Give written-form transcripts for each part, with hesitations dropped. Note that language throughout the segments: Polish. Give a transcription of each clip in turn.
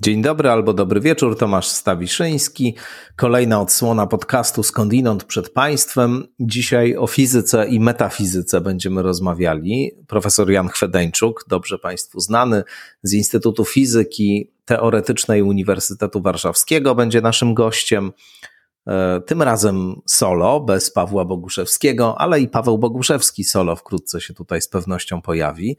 Dzień dobry albo dobry wieczór, Tomasz Stawiszyński. Kolejna odsłona podcastu Skądinąd przed Państwem. Dzisiaj o fizyce i metafizyce będziemy rozmawiali. Profesor Jan Chwedeńczuk, dobrze Państwu znany, z Instytutu Fizyki Teoretycznej Uniwersytetu Warszawskiego będzie naszym gościem. Tym razem solo, bez Pawła Boguszewskiego, ale i Paweł Boguszewski solo wkrótce się tutaj z pewnością pojawi.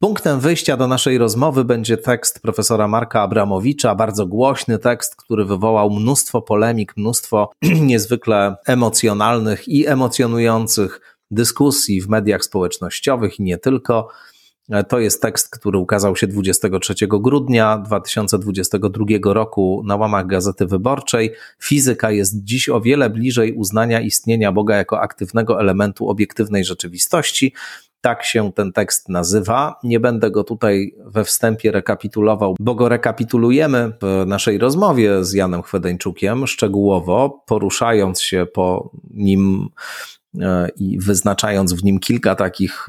Punktem wyjścia do naszej rozmowy będzie tekst profesora Marka Abramowicza, bardzo głośny tekst, który wywołał mnóstwo polemik, mnóstwo niezwykle emocjonalnych i emocjonujących dyskusji w mediach społecznościowych i nie tylko. To jest tekst, który ukazał się 23 grudnia 2022 roku na łamach Gazety Wyborczej. Fizyka jest dziś o wiele bliżej uznania istnienia Boga jako aktywnego elementu obiektywnej rzeczywistości. Tak się ten tekst nazywa. Nie będę go tutaj we wstępie rekapitulował, bo go rekapitulujemy w naszej rozmowie z Janem Chwedeńczukiem szczegółowo, poruszając się po nim i wyznaczając w nim kilka takich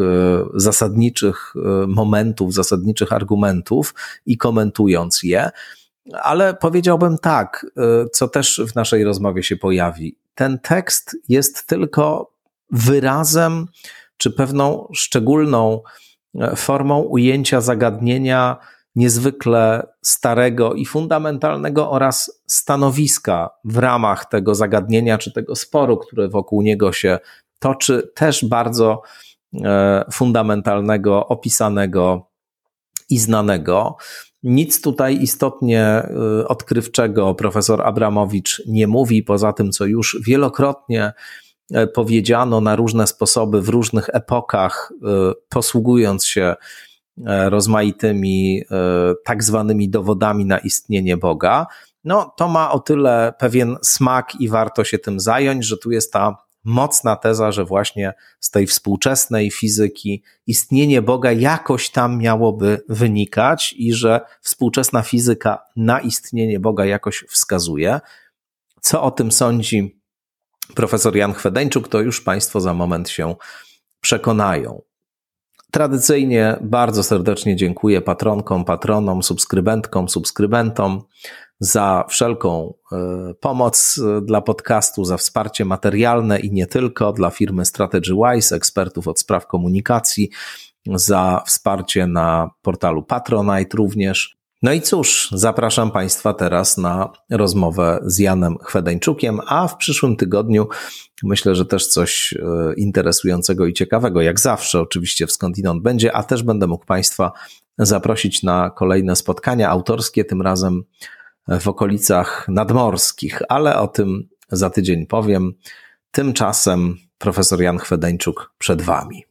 zasadniczych momentów, zasadniczych argumentów i komentując je. Ale powiedziałbym tak, co też w naszej rozmowie się pojawi. Ten tekst jest tylko wyrazem czy pewną szczególną formą ujęcia zagadnienia niezwykle starego i fundamentalnego oraz stanowiska w ramach tego zagadnienia czy tego sporu, który wokół niego się toczy, też bardzo fundamentalnego, opisanego i znanego. Nic tutaj istotnie odkrywczego profesor Abramowicz nie mówi, poza tym, co już wielokrotnie powiedziano na różne sposoby w różnych epokach, posługując się rozmaitymi tak zwanymi dowodami na istnienie Boga. No to ma o tyle pewien smak i warto się tym zająć, że tu jest ta mocna teza, że właśnie z tej współczesnej fizyki istnienie Boga jakoś tam miałoby wynikać i że współczesna fizyka na istnienie Boga jakoś wskazuje. Co o tym sądzi profesor Jan Chwedeńczuk, to już Państwo za moment się przekonają. Tradycyjnie bardzo serdecznie dziękuję patronkom, patronom, subskrybentkom, subskrybentom za wszelką pomoc dla podcastu, za wsparcie materialne i nie tylko, dla firmy Strategy Wise, ekspertów od spraw komunikacji, za wsparcie na portalu Patronite również. No i cóż, zapraszam Państwa teraz na rozmowę z Janem Chwedeńczukiem, a w przyszłym tygodniu myślę, że też coś interesującego i ciekawego, jak zawsze oczywiście w Skądinąd będzie, a też będę mógł Państwa zaprosić na kolejne spotkania autorskie, tym razem w okolicach nadmorskich, ale o tym za tydzień powiem. Tymczasem profesor Jan Chwedeńczuk przed Wami.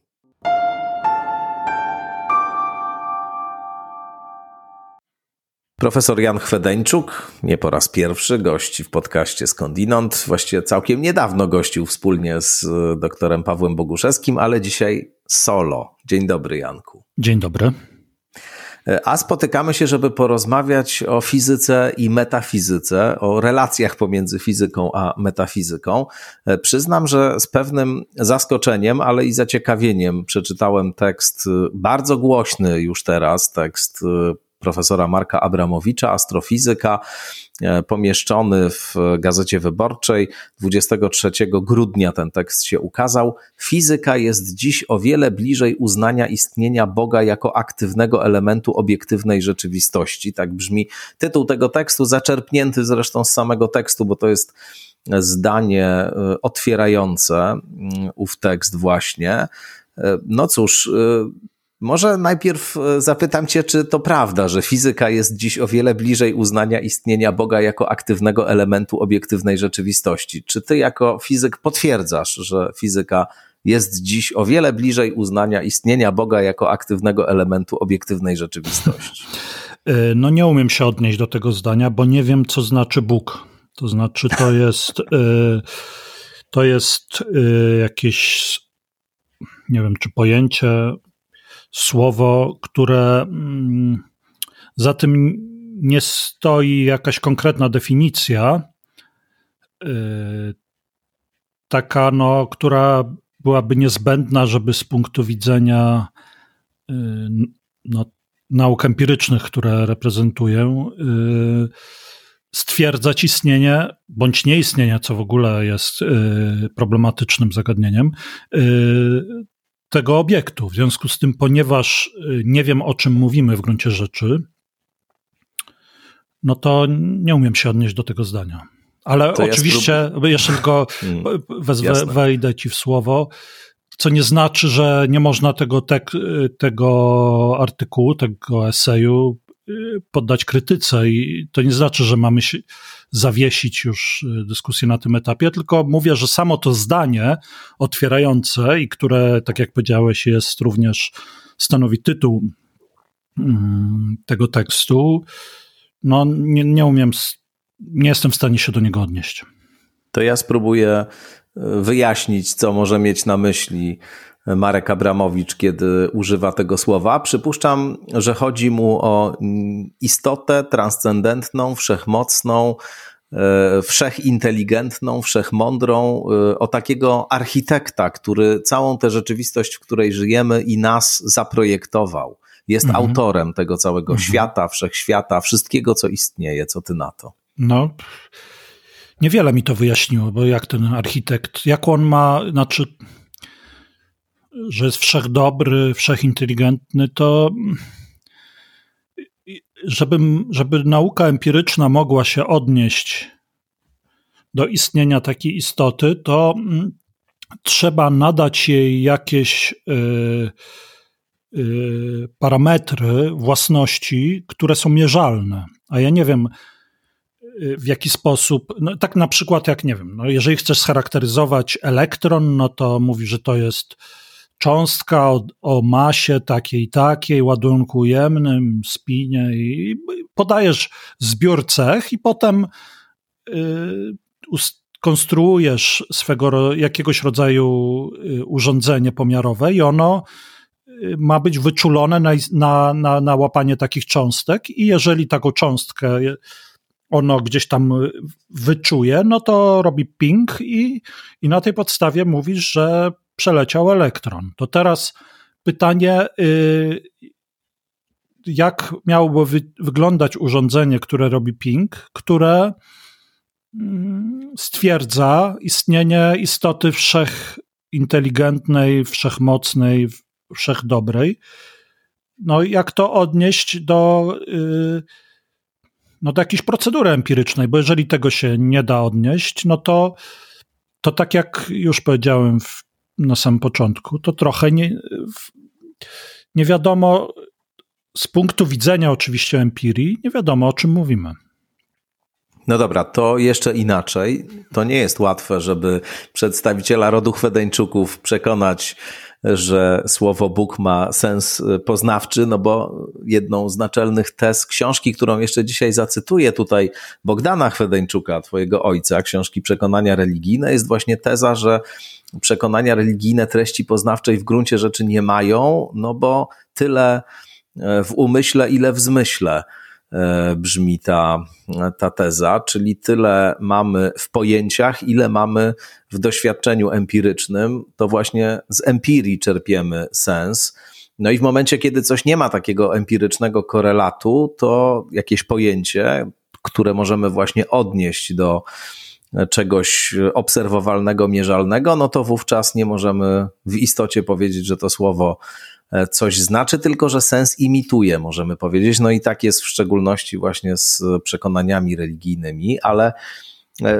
Profesor Jan Chwedeńczuk, nie po raz pierwszy, gości w podcaście Skądinąd. Właściwie całkiem niedawno gościł wspólnie z doktorem Pawłem Boguszewskim, ale dzisiaj solo. Dzień dobry, Janku. Dzień dobry. A spotykamy się, żeby porozmawiać o fizyce i metafizyce, o relacjach pomiędzy fizyką a metafizyką. Przyznam, że z pewnym zaskoczeniem, ale i zaciekawieniem przeczytałem tekst, bardzo głośny już teraz, tekst profesora Marka Abramowicza, astrofizyka, pomieszczony w Gazecie Wyborczej. 23 grudnia ten tekst się ukazał. Fizyka jest dziś o wiele bliżej uznania istnienia Boga jako aktywnego elementu obiektywnej rzeczywistości. Tak brzmi tytuł tego tekstu, zaczerpnięty zresztą z samego tekstu, bo to jest zdanie otwierające ów tekst właśnie. No cóż, może najpierw zapytam Cię, czy to prawda, że fizyka jest dziś o wiele bliżej uznania istnienia Boga jako aktywnego elementu obiektywnej rzeczywistości. Czy Ty jako fizyk potwierdzasz, że fizyka jest dziś o wiele bliżej uznania istnienia Boga jako aktywnego elementu obiektywnej rzeczywistości? No nie umiem się odnieść do tego zdania, bo nie wiem, co znaczy Bóg. To znaczy to jest jakieś, nie wiem, czy pojęcie, słowo, które za tym nie stoi jakaś konkretna definicja, taka, no, która byłaby niezbędna, żeby z punktu widzenia no, nauk empirycznych, które reprezentuję, stwierdzać istnienie bądź nieistnienie, co w ogóle jest problematycznym zagadnieniem, tego obiektu. W związku z tym, ponieważ nie wiem, o czym mówimy w gruncie rzeczy, no to nie umiem się odnieść do tego zdania. Ale to oczywiście, jeszcze tylko wejdę ci w słowo, co nie znaczy, że nie można tego artykułu, tego eseju poddać krytyce i to nie znaczy, że mamy się zawiesić już dyskusję na tym etapie, tylko mówię, że samo to zdanie otwierające i które, tak jak powiedziałeś, jest również, stanowi tytuł tego tekstu, no nie umiem, nie jestem w stanie się do niego odnieść. To ja spróbuję wyjaśnić, co może mieć na myśli Marek Abramowicz, kiedy używa tego słowa. Przypuszczam, że chodzi mu o istotę transcendentną, wszechmocną, wszechinteligentną, wszechmądrą, o takiego architekta, który całą tę rzeczywistość, w której żyjemy i nas zaprojektował. Jest autorem tego całego świata, wszechświata, wszystkiego, co istnieje. Co ty na to? No, niewiele mi to wyjaśniło, bo jak ten architekt, jak on ma, znaczy, że jest wszechdobry, wszechinteligentny, to żeby nauka empiryczna mogła się odnieść do istnienia takiej istoty, to trzeba nadać jej jakieś parametry, własności, które są mierzalne. A ja nie wiem, w jaki sposób, no tak na przykład jak, nie wiem, no jeżeli chcesz scharakteryzować elektron, no to mówisz, że to jest cząstka o masie takiej, ładunku jemnym, spinie i podajesz zbiór cech i potem konstruujesz jakiegoś rodzaju urządzenie pomiarowe i ono ma być wyczulone na łapanie takich cząstek i jeżeli taką cząstkę ono gdzieś tam wyczuje, no to robi ping i na tej podstawie mówisz, że przeleciał elektron. To teraz pytanie, jak miałoby wyglądać urządzenie, które robi ping, które stwierdza istnienie istoty wszechinteligentnej, wszechmocnej, wszechdobrej. No jak to odnieść do jakiejś procedury empirycznej, bo jeżeli tego się nie da odnieść, no to tak jak już powiedziałem na samym początku, to trochę nie wiadomo, z punktu widzenia oczywiście empirii, nie wiadomo, o czym mówimy. No dobra, to jeszcze inaczej. To nie jest łatwe, żeby przedstawiciela rodu Chwedeńczuków przekonać, że słowo Bóg ma sens poznawczy, no bo jedną z naczelnych tez książki, którą jeszcze dzisiaj zacytuję tutaj Bogdana Chwedeńczuka, twojego ojca, książki Przekonania Religijne, jest właśnie teza, że przekonania religijne treści poznawczej w gruncie rzeczy nie mają, no bo tyle w umyśle, ile w zmyśle brzmi ta teza, czyli tyle mamy w pojęciach, ile mamy w doświadczeniu empirycznym, to właśnie z empirii czerpiemy sens. No i w momencie, kiedy coś nie ma takiego empirycznego korelatu, to jakieś pojęcie, które możemy właśnie odnieść do czegoś obserwowalnego, mierzalnego, no to wówczas nie możemy w istocie powiedzieć, że to słowo coś znaczy, tylko że sens imituje, możemy powiedzieć. No i tak jest w szczególności właśnie z przekonaniami religijnymi, ale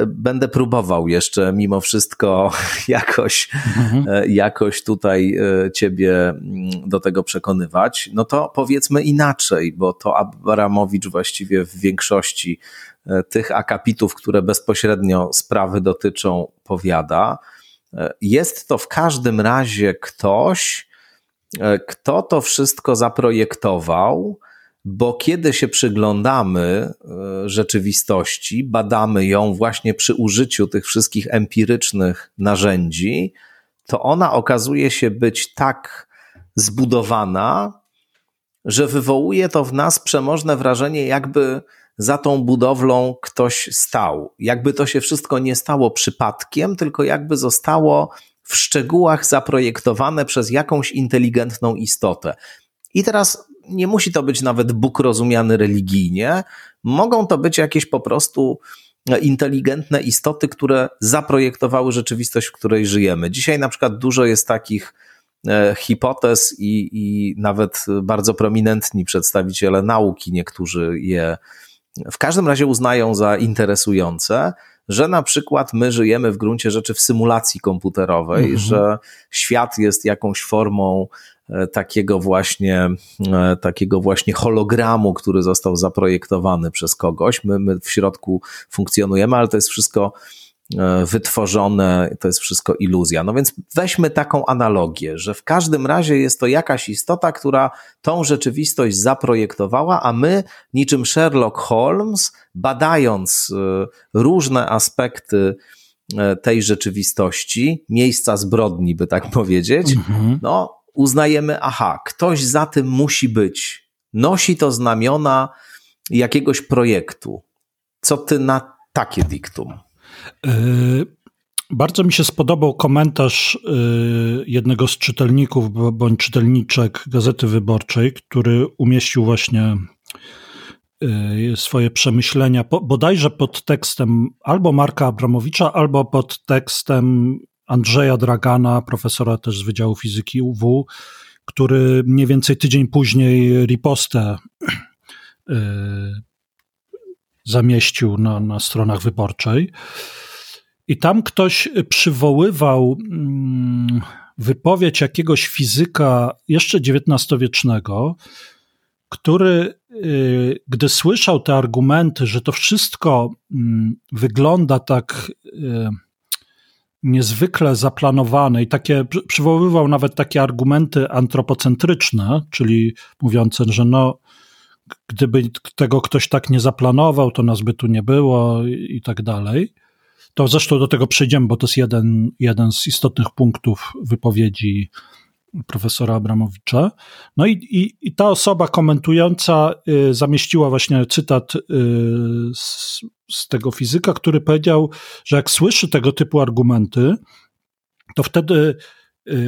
będę próbował jeszcze mimo wszystko jakoś tutaj ciebie do tego przekonywać. No to powiedzmy inaczej, bo to Abramowicz właściwie w większości tych akapitów, które bezpośrednio sprawy dotyczą, powiada. Jest to w każdym razie ktoś, kto to wszystko zaprojektował, bo kiedy się przyglądamy rzeczywistości, badamy ją właśnie przy użyciu tych wszystkich empirycznych narzędzi, to ona okazuje się być tak zbudowana, że wywołuje to w nas przemożne wrażenie, jakby za tą budowlą ktoś stał. Jakby to się wszystko nie stało przypadkiem, tylko jakby zostało w szczegółach zaprojektowane przez jakąś inteligentną istotę. I teraz nie musi to być nawet Bóg rozumiany religijnie, mogą to być jakieś po prostu inteligentne istoty, które zaprojektowały rzeczywistość, w której żyjemy. Dzisiaj na przykład dużo jest takich hipotez i nawet bardzo prominentni przedstawiciele nauki, niektórzy je w każdym razie uznają za interesujące, że na przykład my żyjemy w gruncie rzeczy w symulacji komputerowej, że świat jest jakąś formą takiego właśnie hologramu, który został zaprojektowany przez kogoś. My w środku funkcjonujemy, ale to jest wszystko wytworzone, to jest wszystko iluzja. No więc weźmy taką analogię, że w każdym razie jest to jakaś istota, która tą rzeczywistość zaprojektowała, a my niczym Sherlock Holmes, badając różne aspekty tej rzeczywistości, miejsca zbrodni, by tak powiedzieć, no uznajemy, aha, ktoś za tym musi być. Nosi to znamiona jakiegoś projektu. Co ty na takie diktum? Bardzo mi się spodobał komentarz jednego z czytelników bądź czytelniczek Gazety Wyborczej, który umieścił właśnie swoje przemyślenia bodajże pod tekstem albo Marka Abramowicza, albo pod tekstem Andrzeja Dragana, profesora też z Wydziału Fizyki UW, który mniej więcej tydzień później ripostę zamieścił na stronach Wyborczej. I tam ktoś przywoływał wypowiedź jakiegoś fizyka jeszcze XIX-wiecznego, który, gdy słyszał te argumenty, że to wszystko wygląda tak niezwykle zaplanowane i takie, przywoływał nawet takie argumenty antropocentryczne, czyli mówiące, że no, gdyby tego ktoś tak nie zaplanował, to nas by tu nie było i tak dalej. To zresztą do tego przejdziemy, bo to jest jeden z istotnych punktów wypowiedzi profesora Abramowicza. No i ta osoba komentująca zamieściła właśnie cytat z tego fizyka, który powiedział, że jak słyszy tego typu argumenty, to wtedy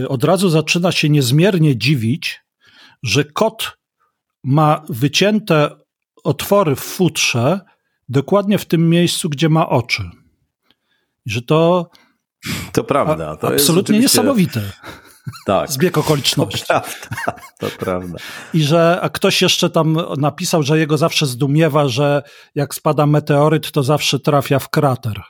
od razu zaczyna się niezmiernie dziwić, że kot ma wycięte otwory w futrze dokładnie w tym miejscu, gdzie ma oczy. Że to prawda. To absolutnie jest niesamowite. Tak. Zbieg okoliczności. To prawda. I że a ktoś jeszcze tam napisał, że jego zawsze zdumiewa, że jak spada meteoryt, to zawsze trafia w krater.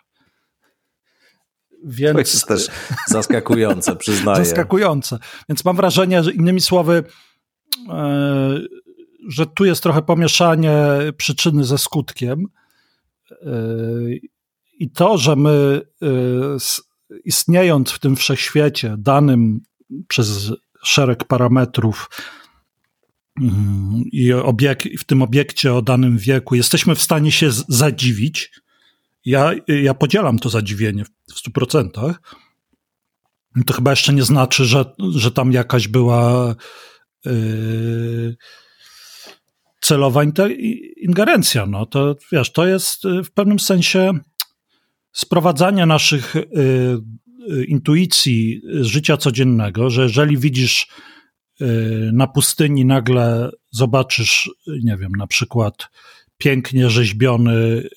Więc... To jest też zaskakujące, przyznaję. Zaskakujące. Więc mam wrażenie, że innymi słowy, że tu jest trochę pomieszanie przyczyny ze skutkiem. I to, że my istniejąc w tym wszechświecie danym przez szereg parametrów i w tym obiekcie o danym wieku jesteśmy w stanie się zadziwić. Ja podzielam to zadziwienie w 100%. To chyba jeszcze nie znaczy, że tam jakaś była celowa ingerencja. No to wiesz, to jest w pewnym sensie sprowadzanie naszych intuicji z życia codziennego, że jeżeli widzisz na pustyni, nagle zobaczysz, nie wiem, na przykład pięknie rzeźbiony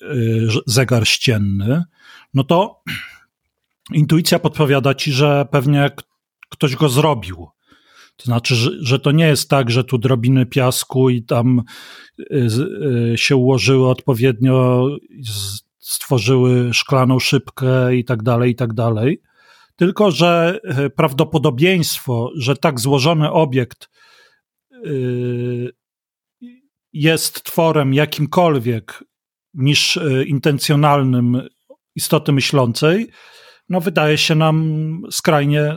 zegar ścienny, no to intuicja podpowiada ci, że pewnie ktoś go zrobił. To znaczy, że to nie jest tak, że tu drobiny piasku i tam się ułożyły odpowiednio, stworzyły szklaną szybkę i tak dalej, tylko że prawdopodobieństwo, że tak złożony obiekt jest tworem jakimkolwiek niż intencjonalnym istoty myślącej, no wydaje się nam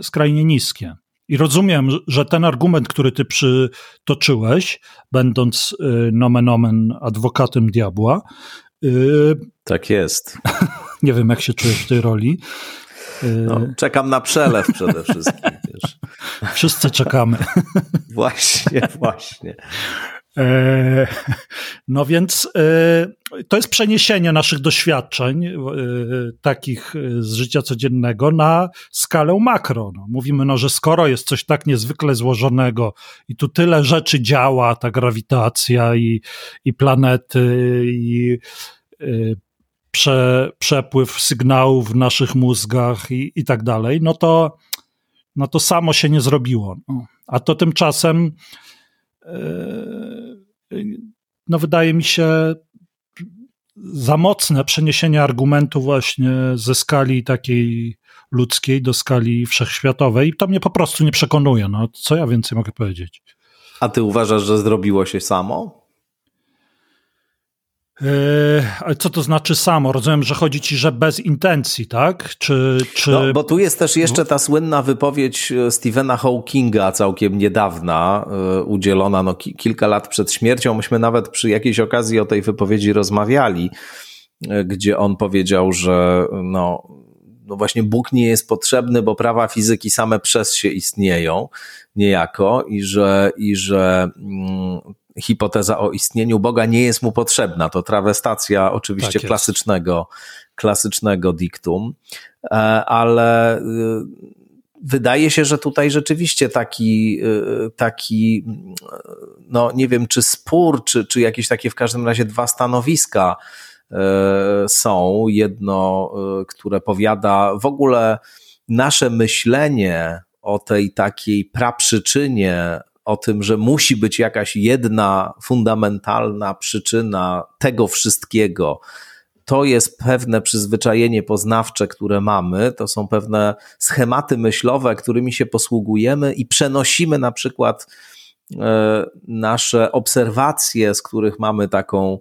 skrajnie niskie. I rozumiem, że ten argument, który ty przytoczyłeś, będąc nomen omen adwokatem diabła, tak jest. Nie wiem, jak się czujesz w tej roli. No, czekam na przelew przede wszystkim. Wiesz. Wszyscy czekamy. Właśnie. No więc to jest przeniesienie naszych doświadczeń takich z życia codziennego na skalę makro. No, mówimy, no, że skoro jest coś tak niezwykle złożonego i tu tyle rzeczy działa, ta grawitacja i planety i przepływ sygnałów w naszych mózgach i tak dalej, no to samo się nie zrobiło. No. A to tymczasem no wydaje mi się za mocne przeniesienie argumentu właśnie ze skali takiej ludzkiej do skali wszechświatowej i to mnie po prostu nie przekonuje. No, co ja więcej mogę powiedzieć? A ty uważasz, że zrobiło się samo? Ale co to znaczy samo? Rozumiem, że chodzi ci, że bez intencji, tak? Czy... No, bo tu jest też jeszcze ta słynna wypowiedź Stephena Hawkinga całkiem niedawna, udzielona kilka lat przed śmiercią. Myśmy nawet przy jakiejś okazji o tej wypowiedzi rozmawiali, gdzie on powiedział, że no właśnie Bóg nie jest potrzebny, bo prawa fizyki same przez się istnieją niejako i że hipoteza o istnieniu Boga nie jest mu potrzebna. To trawestacja oczywiście tak klasycznego diktum, ale wydaje się, że tutaj rzeczywiście taki no nie wiem, czy spór, czy jakieś takie w każdym razie dwa stanowiska są. Jedno, które powiada w ogóle nasze myślenie o tej takiej praprzyczynie, o tym, że musi być jakaś jedna fundamentalna przyczyna tego wszystkiego. To jest pewne przyzwyczajenie poznawcze, które mamy, to są pewne schematy myślowe, którymi się posługujemy i przenosimy na przykład nasze obserwacje, z których mamy taką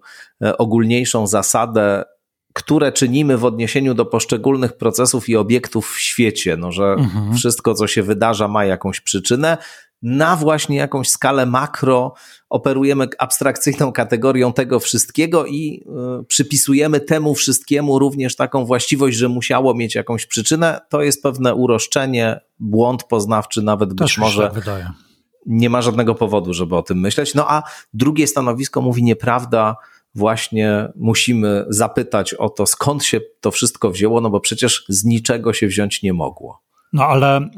ogólniejszą zasadę, które czynimy w odniesieniu do poszczególnych procesów i obiektów w świecie, no, że wszystko, co się wydarza, ma jakąś przyczynę. Na właśnie jakąś skalę makro operujemy abstrakcyjną kategorią tego wszystkiego i przypisujemy temu wszystkiemu również taką właściwość, że musiało mieć jakąś przyczynę. To jest pewne uroszczenie, błąd poznawczy, nawet być może nie ma żadnego powodu, żeby o tym myśleć. No a drugie stanowisko mówi nieprawda, właśnie musimy zapytać o to, skąd się to wszystko wzięło, no bo przecież z niczego się wziąć nie mogło. No ale...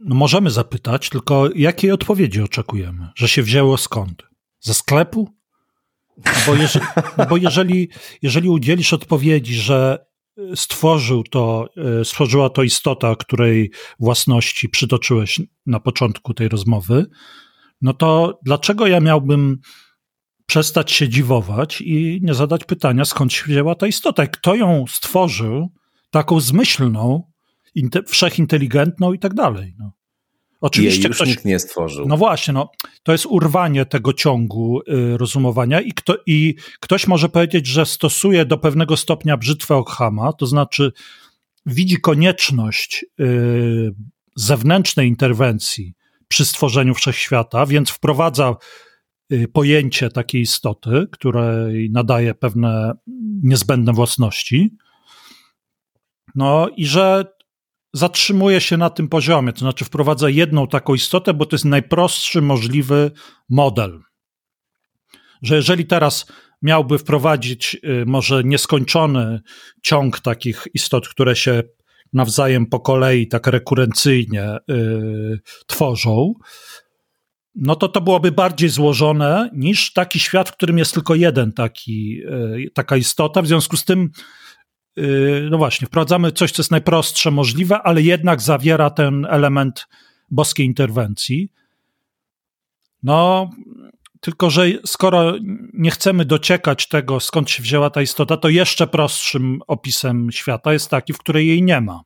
No możemy zapytać, tylko jakiej odpowiedzi oczekujemy? Że się wzięło skąd? Ze sklepu? Bo jeżeli udzielisz odpowiedzi, że stworzyła to istota, której własności przytoczyłeś na początku tej rozmowy, no to dlaczego ja miałbym przestać się dziwować i nie zadać pytania, skąd się wzięła ta istota? Kto ją stworzył taką zmyślną, wszechinteligentną i tak dalej. No. Oczywiście jej już ktoś, nikt nie stworzył. No właśnie, no, to jest urwanie tego ciągu rozumowania i ktoś może powiedzieć, że stosuje do pewnego stopnia brzytwę Ockhama, to znaczy widzi konieczność zewnętrznej interwencji przy stworzeniu wszechświata, więc wprowadza pojęcie takiej istoty, której nadaje pewne niezbędne własności. No i że zatrzymuje się na tym poziomie, to znaczy wprowadza jedną taką istotę, bo to jest najprostszy możliwy model. Że jeżeli teraz miałby wprowadzić może nieskończony ciąg takich istot, które się nawzajem po kolei tak rekurencyjnie tworzą, no to byłoby bardziej złożone niż taki świat, w którym jest tylko jeden taka istota. W związku z tym no właśnie, wprowadzamy coś, co jest najprostsze możliwe, ale jednak zawiera ten element boskiej interwencji. No, tylko że skoro nie chcemy dociekać tego, skąd się wzięła ta istota, to jeszcze prostszym opisem świata jest taki, w której jej nie ma.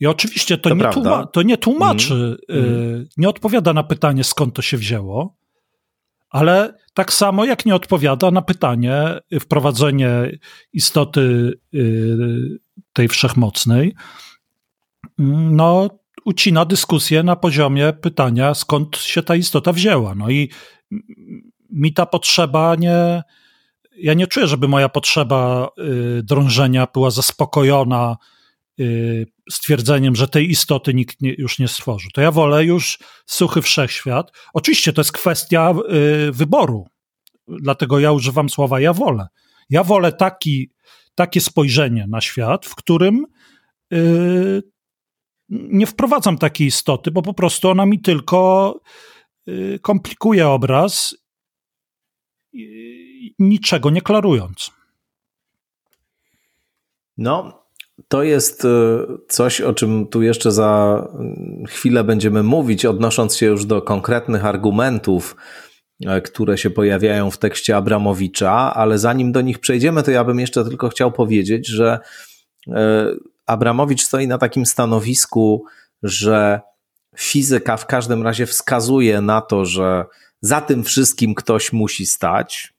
I oczywiście to nie tłumaczy, nie odpowiada na pytanie, skąd to się wzięło, ale tak samo jak nie odpowiada na pytanie wprowadzenie istoty tej wszechmocnej, no ucina dyskusję na poziomie pytania, skąd się ta istota wzięła. No i mi ta potrzeba ja nie czuję, żeby moja potrzeba drążenia była zaspokojona stwierdzeniem, że tej istoty nikt już nie stworzy. To ja wolę już suchy wszechświat. Oczywiście to jest kwestia wyboru dlatego ja używam słowa ja wolę. Ja wolę takie spojrzenie na świat, w którym nie wprowadzam takiej istoty, bo po prostu ona mi tylko komplikuje obraz, niczego nie klarując. No, to jest coś, o czym tu jeszcze za chwilę będziemy mówić, odnosząc się już do konkretnych argumentów, które się pojawiają w tekście Abramowicza, ale zanim do nich przejdziemy, to ja bym jeszcze tylko chciał powiedzieć, że Abramowicz stoi na takim stanowisku, że fizyka w każdym razie wskazuje na to, że za tym wszystkim ktoś musi stać.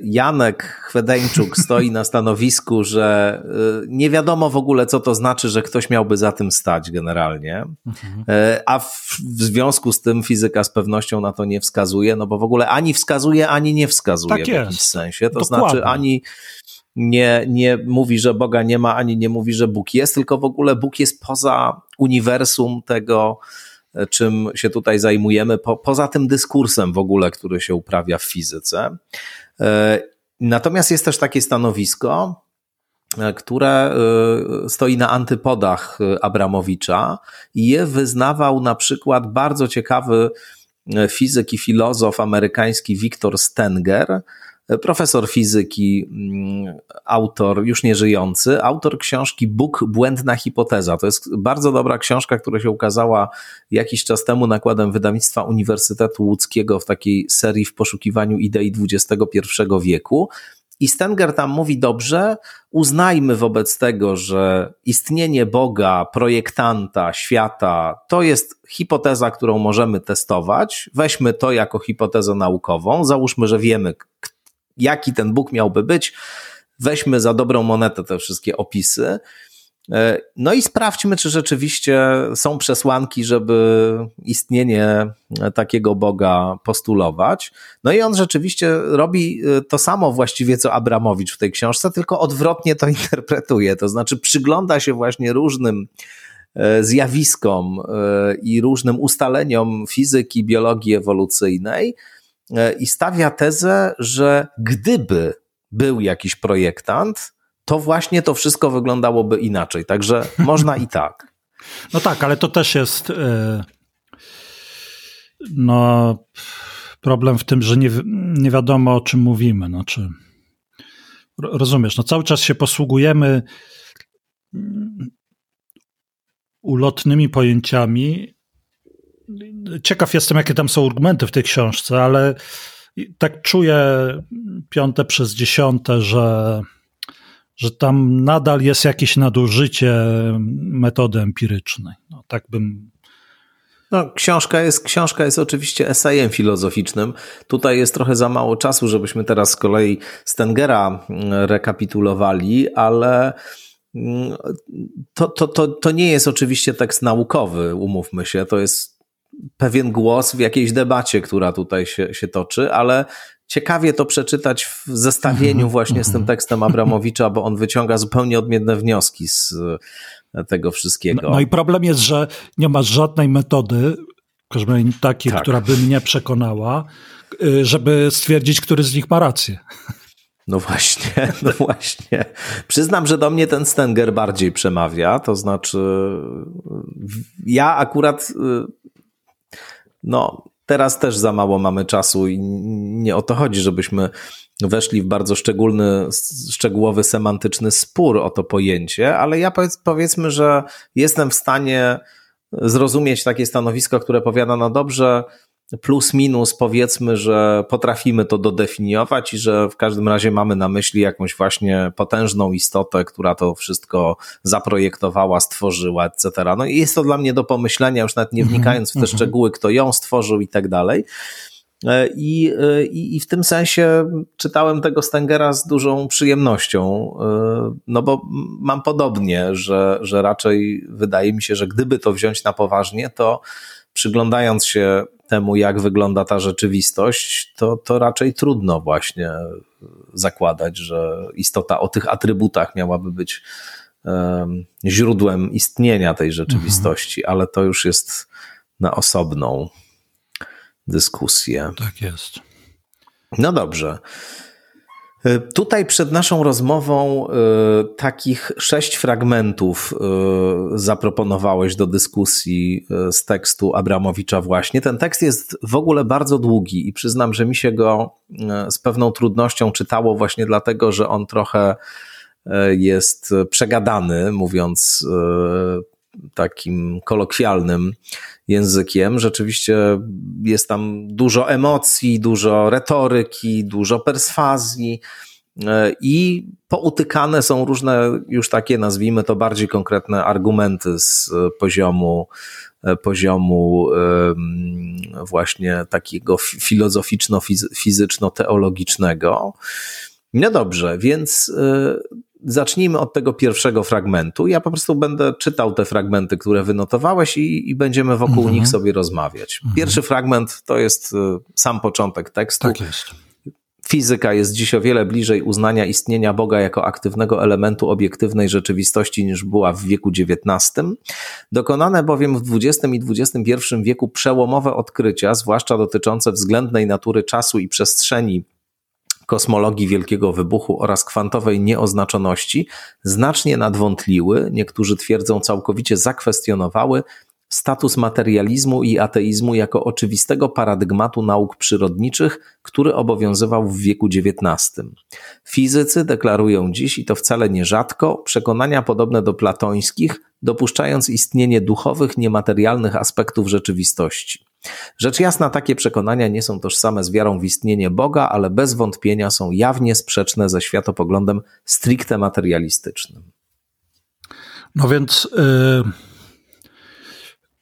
Janek Chwedeńczuk stoi na stanowisku, że nie wiadomo w ogóle, co to znaczy, że ktoś miałby za tym stać generalnie, a w związku z tym fizyka z pewnością na to nie wskazuje, no bo w ogóle ani wskazuje, ani nie wskazuje tak w jakimś sensie. To dokładnie. Znaczy ani nie mówi, że Boga nie ma, ani nie mówi, że Bóg jest, tylko w ogóle Bóg jest poza uniwersum tego, czym się tutaj zajmujemy, poza tym dyskursem w ogóle, który się uprawia w fizyce. Natomiast jest też takie stanowisko, które stoi na antypodach Abramowicza i je wyznawał na przykład bardzo ciekawy fizyk i filozof amerykański Victor Stenger, profesor fizyki, autor, już nie żyjący, autor książki Bóg, błędna hipoteza. To jest bardzo dobra książka, która się ukazała jakiś czas temu nakładem wydawnictwa Uniwersytetu Łódzkiego w takiej serii w poszukiwaniu idei XXI wieku. I Stenger tam mówi: dobrze, uznajmy wobec tego, że istnienie Boga, projektanta, świata to jest hipoteza, którą możemy testować. Weźmy to jako hipotezę naukową, załóżmy, że wiemy, jaki ten Bóg miałby być, weźmy za dobrą monetę te wszystkie opisy, no i sprawdźmy, czy rzeczywiście są przesłanki, żeby istnienie takiego Boga postulować. No i on rzeczywiście robi to samo właściwie, co Abramowicz w tej książce, tylko odwrotnie to interpretuje, to znaczy przygląda się właśnie różnym zjawiskom i różnym ustaleniom fizyki, biologii ewolucyjnej i stawia tezę, że gdyby był jakiś projektant, to właśnie to wszystko wyglądałoby inaczej. Także można i tak. No tak, ale to też jest problem w tym, że nie wiadomo, o czym mówimy. Znaczy, rozumiesz, cały czas się posługujemy ulotnymi pojęciami. Ciekaw jestem, jakie tam są argumenty w tej książce, ale tak czuję 5/10, że tam nadal jest jakieś nadużycie metody empirycznej. No, tak bym... No, książka jest oczywiście esejem filozoficznym. Tutaj jest trochę za mało czasu, żebyśmy teraz z kolei Stengera rekapitulowali, ale... To nie jest oczywiście tekst naukowy, umówmy się, to jest pewien głos w jakiejś debacie, która tutaj się toczy, ale ciekawie to przeczytać w zestawieniu właśnie z tym tekstem Abramowicza, bo on wyciąga zupełnie odmienne wnioski z tego wszystkiego. No i problem jest, że nie masz żadnej metody, takiej, która by mnie przekonała, żeby stwierdzić, który z nich ma rację. No właśnie. Przyznam, że do mnie ten Stenger bardziej przemawia, to znaczy ja akurat teraz też za mało mamy czasu i nie o to chodzi, żebyśmy weszli w bardzo szczegółowy, semantyczny spór o to pojęcie, ale ja powiedzmy, że jestem w stanie zrozumieć takie stanowisko, które powiada, no dobrze, plus minus powiedzmy, że potrafimy to dodefiniować i że w każdym razie mamy na myśli jakąś właśnie potężną istotę, która to wszystko zaprojektowała, stworzyła, etc. No i jest to dla mnie do pomyślenia, już nawet nie wnikając w te szczegóły, kto ją stworzył i tak dalej. I w tym sensie czytałem tego Stengera z dużą przyjemnością, no bo mam podobnie, że raczej wydaje mi się, że gdyby to wziąć na poważnie, to przyglądając się temu, jak wygląda ta rzeczywistość, to raczej trudno właśnie zakładać, że istota o tych atrybutach miałaby być źródłem istnienia tej rzeczywistości, ale to już jest na osobną dyskusję. Tak jest. No dobrze. Tutaj przed naszą rozmową takich 6 fragmentów zaproponowałeś do dyskusji z tekstu Abramowicza właśnie. Ten tekst jest w ogóle bardzo długi i przyznam, że mi się go z pewną trudnością czytało właśnie dlatego, że on trochę jest przegadany, mówiąc takim kolokwialnym językiem. Rzeczywiście jest tam dużo emocji, dużo retoryki, dużo perswazji i poutykane są różne już takie, nazwijmy to, bardziej konkretne argumenty z poziomu właśnie takiego filozoficzno-fizyczno-teologicznego. No dobrze, więc zacznijmy od tego pierwszego fragmentu. Ja po prostu będę czytał te fragmenty, które wynotowałeś i będziemy wokół nich sobie rozmawiać. Pierwszy fragment to jest sam początek tekstu. Tak jest. Fizyka jest dziś o wiele bliżej uznania istnienia Boga jako aktywnego elementu obiektywnej rzeczywistości niż była w wieku XIX. Dokonane bowiem w XX i XXI wieku przełomowe odkrycia, zwłaszcza dotyczące względnej natury czasu i przestrzeni, kosmologii Wielkiego Wybuchu oraz kwantowej nieoznaczoności, znacznie nadwątliły, niektórzy twierdzą całkowicie zakwestionowały, status materializmu i ateizmu jako oczywistego paradygmatu nauk przyrodniczych, który obowiązywał w wieku XIX. Fizycy deklarują dziś, i to wcale nierzadko, przekonania podobne do platońskich, dopuszczając istnienie duchowych, niematerialnych aspektów rzeczywistości. Rzecz jasna, takie przekonania nie są tożsame z wiarą w istnienie Boga, ale bez wątpienia są jawnie sprzeczne ze światopoglądem stricte materialistycznym. No więc,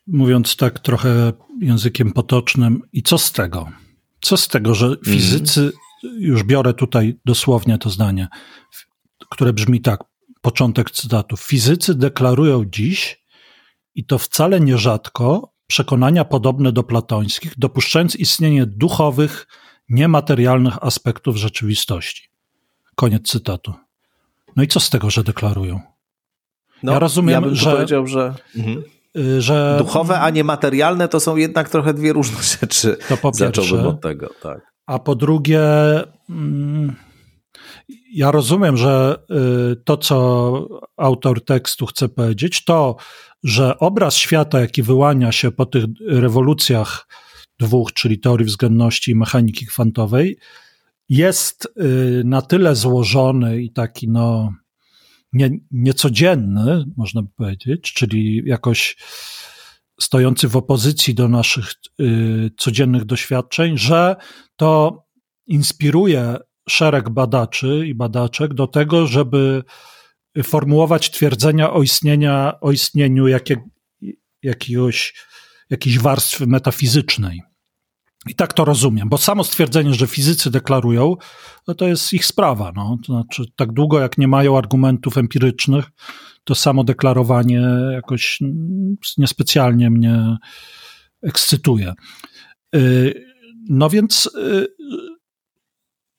mówiąc tak trochę językiem potocznym, i co z tego? Co z tego, że fizycy, już biorę tutaj dosłownie to zdanie, które brzmi tak, początek cytatu, fizycy deklarują dziś, i to wcale nierzadko, przekonania podobne do platońskich, dopuszczając istnienie duchowych, niematerialnych aspektów rzeczywistości. Koniec cytatu. No i co z tego, że deklarują? No, ja rozumiem, ja bym powiedział, że duchowe, a niematerialne to są jednak trochę dwie różne rzeczy. To po pierwsze. Zacząłbym od tego, tak. A po drugie, ja rozumiem, że to, co autor tekstu chce powiedzieć, to, że obraz świata, jaki wyłania się po tych rewolucjach dwóch, czyli teorii względności i mechaniki kwantowej, jest na tyle złożony i taki niecodzienny, można by powiedzieć, czyli jakoś stojący w opozycji do naszych codziennych doświadczeń, że to inspiruje szereg badaczy i badaczek do tego, żeby formułować twierdzenia o istnieniu jakiejś warstwy metafizycznej. I tak to rozumiem, bo samo stwierdzenie, że fizycy deklarują, no to jest ich sprawa. No. To znaczy, tak długo jak nie mają argumentów empirycznych, to samo deklarowanie jakoś niespecjalnie mnie ekscytuje. No więc,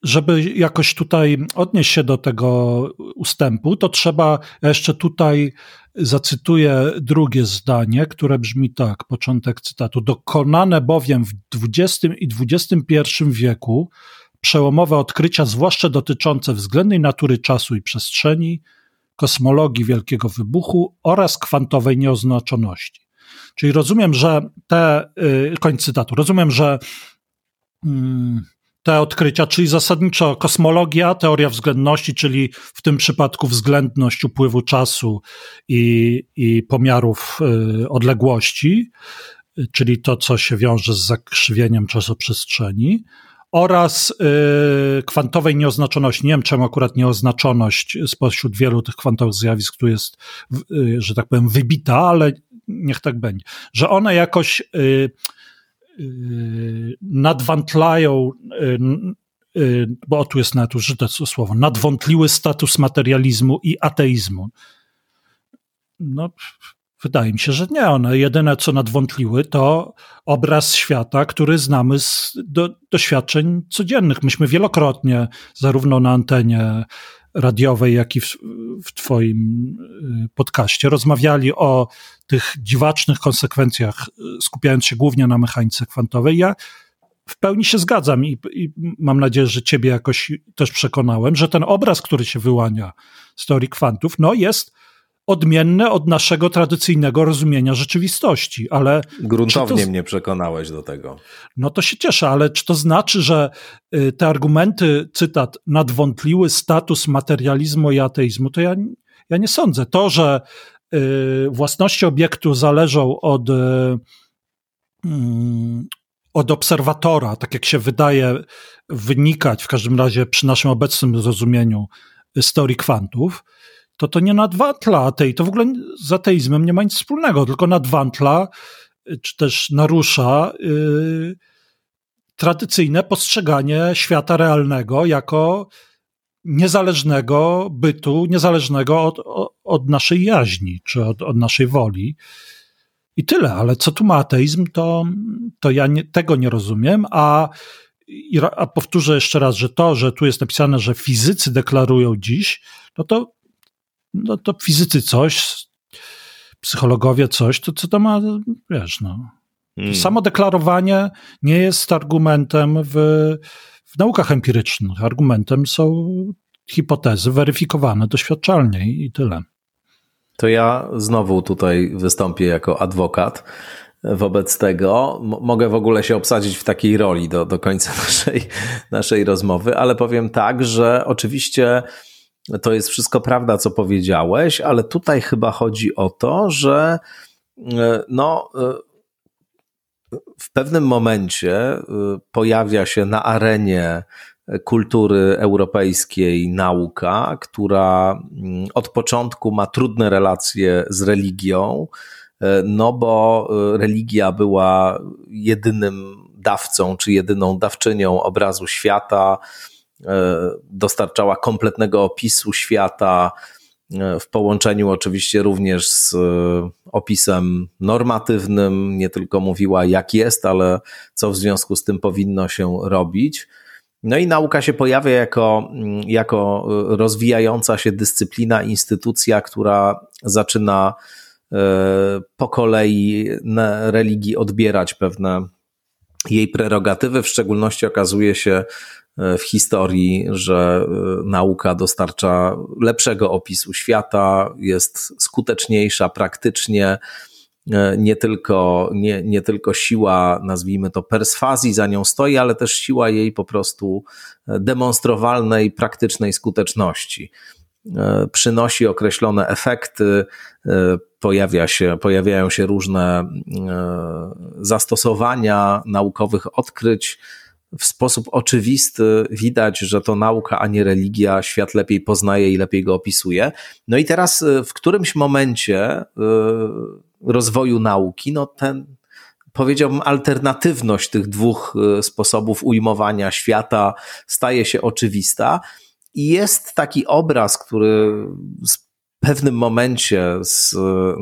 żeby jakoś tutaj odnieść się do tego ustępu, to trzeba, ja jeszcze tutaj zacytuję drugie zdanie, które brzmi tak, początek cytatu. Dokonane bowiem w XX i XXI wieku przełomowe odkrycia, zwłaszcza dotyczące względnej natury czasu i przestrzeni, kosmologii Wielkiego Wybuchu oraz kwantowej nieoznaczoności. Czyli rozumiem, że koniec cytatu, rozumiem, że te odkrycia, czyli zasadniczo kosmologia, teoria względności, czyli w tym przypadku względność upływu czasu i pomiarów odległości, czyli to, co się wiąże z zakrzywieniem czasoprzestrzeni, oraz kwantowej nieoznaczoności. Nie wiem, czemu akurat nieoznaczoność spośród wielu tych kwantowych zjawisk tu jest, że tak powiem, wybita, ale niech tak będzie. Że one jakoś nadwątlają, bo tu jest nawet użyte słowo, nadwątliły status materializmu i ateizmu. No, wydaje mi się, że nie. One jedyne, co nadwątliły, to obraz świata, który znamy z doświadczeń codziennych. Myśmy wielokrotnie, zarówno na antenie radiowej, jak i w twoim podcaście, rozmawiali o tych dziwacznych konsekwencjach, skupiając się głównie na mechanice kwantowej. Ja w pełni się zgadzam i mam nadzieję, że ciebie jakoś też przekonałem, że ten obraz, który się wyłania z teorii kwantów, no jest odmienny od naszego tradycyjnego rozumienia rzeczywistości, ale... Gruntownie mnie przekonałeś do tego. No to się cieszę, ale czy to znaczy, że te argumenty, cytat, nadwątliły status materializmu i ateizmu, to ja nie sądzę. To, że własności obiektu zależą od obserwatora, tak jak się wydaje wynikać, w każdym razie przy naszym obecnym zrozumieniu z teorii kwantów, to nie nadwantla atei, to w ogóle z ateizmem nie ma nic wspólnego, tylko nadwantla, czy też narusza tradycyjne postrzeganie świata realnego jako niezależnego bytu, niezależnego od naszej jaźni, czy od naszej woli. I tyle, ale co tu ma ateizm, to ja tego nie rozumiem, a powtórzę jeszcze raz, że to, że tu jest napisane, że fizycy deklarują dziś, no to fizycy coś, psychologowie coś, to co to ma, wiesz, no. Samo deklarowanie nie jest argumentem w naukach empirycznych. Argumentem są hipotezy weryfikowane doświadczalnie i tyle. To ja znowu tutaj wystąpię jako adwokat wobec tego. Mogę w ogóle się obsadzić w takiej roli do końca naszej rozmowy, ale powiem tak, że oczywiście... To jest wszystko prawda, co powiedziałeś, ale tutaj chyba chodzi o to, że w pewnym momencie pojawia się na arenie kultury europejskiej nauka, która od początku ma trudne relacje z religią, no bo religia była jedynym dawcą czy jedyną dawczynią obrazu świata, dostarczała kompletnego opisu świata w połączeniu oczywiście również z opisem normatywnym, nie tylko mówiła jak jest, ale co w związku z tym powinno się robić. No i nauka się pojawia jako rozwijająca się dyscyplina, instytucja, która zaczyna po kolei religii odbierać pewne jej prerogatywy, w szczególności okazuje się w historii, że nauka dostarcza lepszego opisu świata, jest skuteczniejsza praktycznie, nie tylko siła, nazwijmy to, perswazji za nią stoi, ale też siła jej po prostu demonstrowalnej, praktycznej skuteczności. Przynosi określone efekty, pojawiają się różne zastosowania naukowych odkryć. W sposób oczywisty widać, że to nauka, a nie religia, świat lepiej poznaje i lepiej go opisuje. No i teraz w którymś momencie rozwoju nauki, no ten, powiedziałbym, alternatywność tych dwóch sposobów ujmowania świata staje się oczywista i jest taki obraz, który w pewnym momencie z